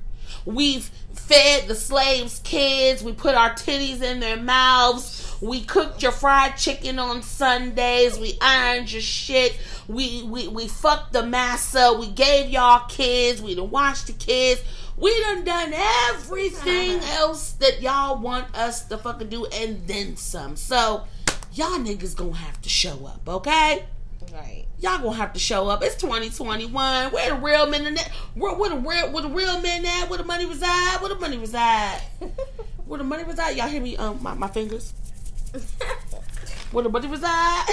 We've fed the slaves' kids. We put our titties in their mouths. We cooked your fried chicken on Sundays. We ironed your shit. We we, we fucked the massa. We gave y'all kids. We done watched the kids. We done done everything else that y'all want us to fucking do and then some. So, y'all niggas gonna have to show up, okay? Right. Y'all gonna have to show up. It's twenty twenty-one. Where the real men in that? Where, where the real where the real men at? Where the money reside? Where the money reside? Where the money reside? Y'all hear me? Um, my, my fingers. Where the money reside?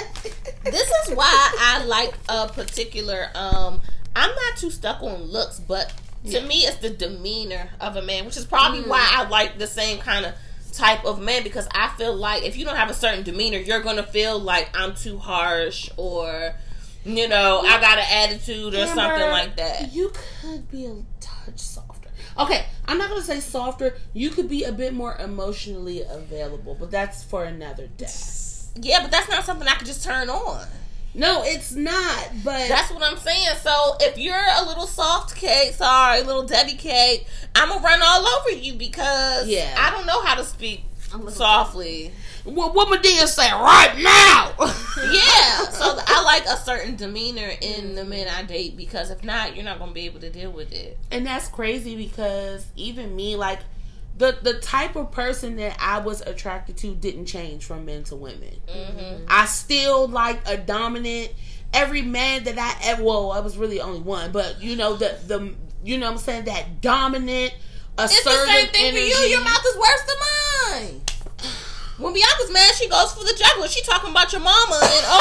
This is why I like a particular. Um, I'm not too stuck on looks, but to yeah. me, it's the demeanor of a man, which is probably mm. why I like the same kind of type of man, because I feel like if you don't have a certain demeanor, you're gonna feel like I'm too harsh, or you know, I got an attitude or Amber, something like that. You could be a touch softer. Okay, I'm not gonna say softer. You could be a bit more emotionally available, but that's for another day. Yeah, but that's not something I could just turn on. No, it's not, but... That's what I'm saying. So, if you're a little soft cake, sorry, a little Debbie cake, I'm going to run all over you because yeah. I don't know how to speak softly. What, what Madea say right now? Yeah. So I like a certain demeanor in the men I date, because if not, you're not going to be able to deal with it. And that's crazy, because even me, like, the the type of person that I was attracted to didn't change from men to women. Mm-hmm. I still like a dominant, every man that I, well, I was really only one, but you know, the, the you know what I'm saying, that dominant, assertive energy. It's the same thing energy. For you, your mouth is worse than mine. When Bianca's mad, she goes for the jugular. She talking about your mama and oh,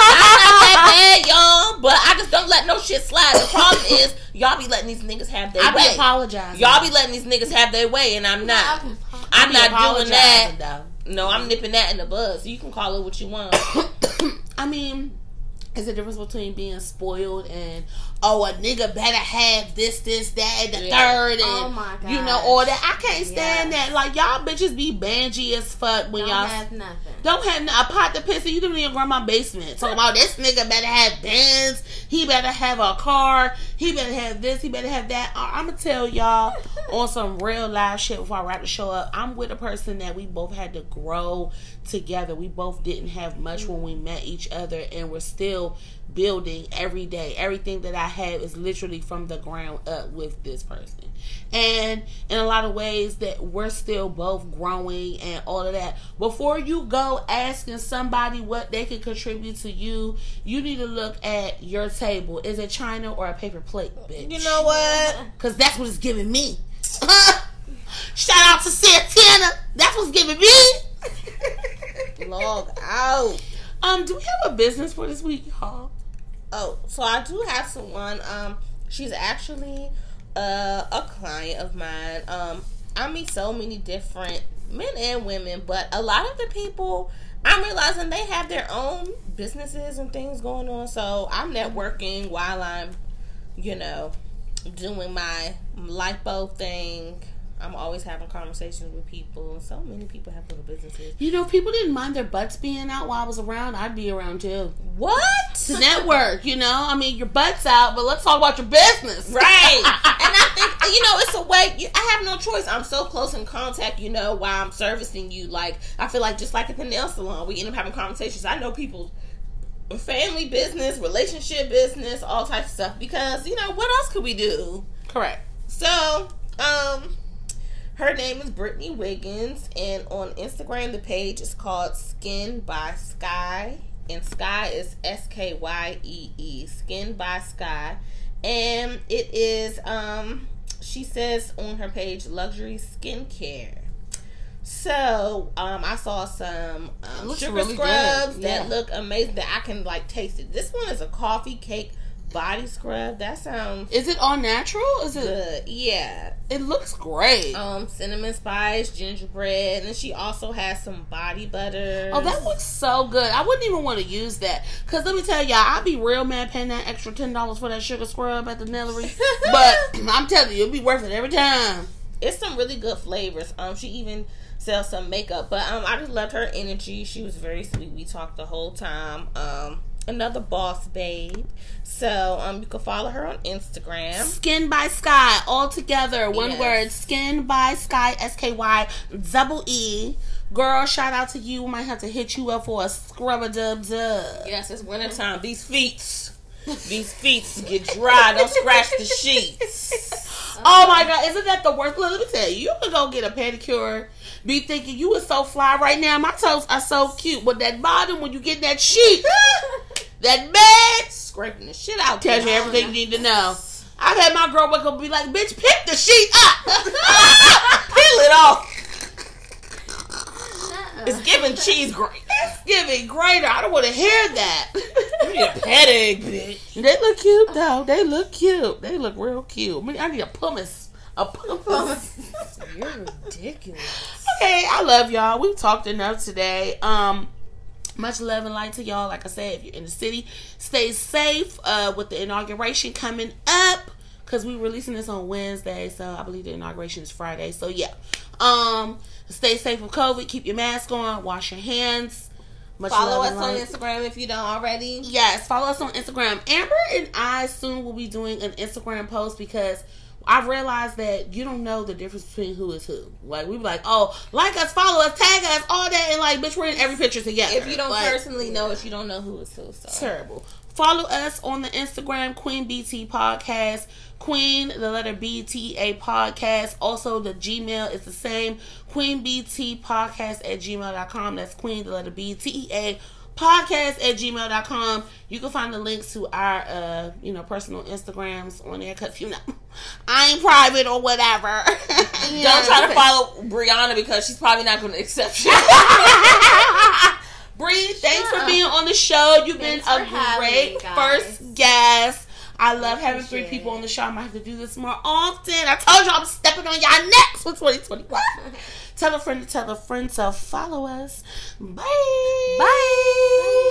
I'm not that bad, y'all, but I just don't let no shit slide. The problem is y'all be letting these niggas have their I way. I be apologizing. Y'all be letting these niggas have their way, and I'm not. Be, I'm not doing that. Though. No, I'm nipping that in the bud. So you can call it what you want. I mean, is the difference between being spoiled and oh, a nigga better have this, this, that, and the yeah. third, and oh my gosh. You know, all that. I can't stand yeah. that. Like, y'all bitches be bangy as fuck when don't y'all don't have nothing. Don't have nothing. I pot the piss and you live in your grandma's basement. Talking about this nigga better have Benz. He better have a car. He better have this. He better have that. I'm gonna tell y'all on some real live shit before I wrap the show up. I'm with a person that we both had to grow together. We both didn't have much when we met each other, and we're still building every day. Everything that I have is literally from the ground up with this person, and in a lot of ways that we're still both growing and all of that. Before you go asking somebody what they can contribute to you, you need to look at your table. Is it china or a paper plate, bitch? You know what? Cause that's what it's giving me. Shout out to Santana. That's what's giving me. Log out. Um, do we have a business for this week, y'all? Oh, so I do have someone. Um, she's actually uh, a client of mine. Um, I meet so many different men and women, but a lot of the people, I'm realizing they have their own businesses and things going on. So I'm networking while I'm, you know, doing my lipo thing. I'm always having conversations with people. So many people have little businesses. You know, people didn't mind their butts being out while I was around. I'd be around too. What? To network, you know? I mean, your butt's out, but let's talk about your business. Right. And I think, you know, it's a way. You, I have no choice. I'm so close in contact, you know, while I'm servicing you. Like, I feel like just like at the nail salon, we end up having conversations. I know people, family business, relationship business, all types of stuff. Because, you know, what else could we do? Correct. So, um... her name is Brittany Wiggins, and on Instagram, the page is called Skin by Sky, and Sky is S K Y E E, Skin by Sky, and it is, um, she says on her page, luxury skincare. So, um, I saw some um, sugar really scrubs yeah. that look amazing, that I can, like, taste it. This one is a coffee cake body scrub. That sounds... Is it all natural? Is it... Good. Yeah. It looks great. Um, cinnamon spice, gingerbread, and then she also has some body butter. Oh, that looks so good. I wouldn't even want to use that. Because let me tell y'all, I'd be real mad paying that extra ten dollars for that sugar scrub at the Nillery. But I'm telling you, it'll be worth it every time. It's some really good flavors. Um, she even sells some makeup. But um, I just loved her energy. She was very sweet. We talked the whole time. Um... Another boss babe. So um, you can follow her on Instagram. Skin by Sky, all together, one yes. word. Skin by Sky, S K Y double E. Girl, shout out to you. We might have to hit you up for a scrub a dub dub. Yes, it's wintertime. These feet, these feet get dry. Don't scratch the sheets. Um, oh my God, isn't that the worst? Let me tell you, you can go get a pedicure. Be thinking you is so fly right now. My toes are so cute, but that bottom when you get that sheet. That bed, scraping the shit out. Tells you everything you need to know. I've had my girl wake up and be like, bitch, pick the sheet up. Peel it off. Uh-uh. It's giving cheese grater. It's giving grater. I don't want to hear that. You need a petting, bitch. They look cute, though. They look cute. They look real cute. I mean, I need a pumice. A pumice. You're ridiculous. Okay, I love y'all. We've talked enough today. Um... Much love and light to y'all. Like I said, if you're in the city, stay safe uh, with the inauguration coming up. Because we're releasing this on Wednesday. So I believe the inauguration is Friday. So, yeah. Um, stay safe from COVID. Keep your mask on. Wash your hands. Much follow love us and light. On Instagram if you don't already. Yes, follow us on Instagram. Amber and I soon will be doing an Instagram post because... I realized that you don't know the difference between who is who. Like, we be like, oh, like us, follow us, tag us, all that, and like, bitch, we're in every picture together. If you don't like, personally know us, you don't know who is who. So. Terrible. Follow us on the Instagram, Queen B T Podcast, Queen, the letter B T A Podcast. Also, the Gmail is the same, queen b t podcast at gmail dot com. That's Queen, the letter B T A podcast at gmail dot com. You can find the links to our uh you know personal Instagrams on there, because you know I ain't private or whatever. Yeah, don't try okay. to follow Brianna because she's probably not going to accept you. Bree, sure. Thanks for being on the show. You've thanks been a great first guest. I love Appreciate having three people on the show. I might have to do this more often. I told y'all I'm stepping on y'all necks for twenty twenty-one. Tell a friend to tell a friend to follow us. Bye. Bye. Bye.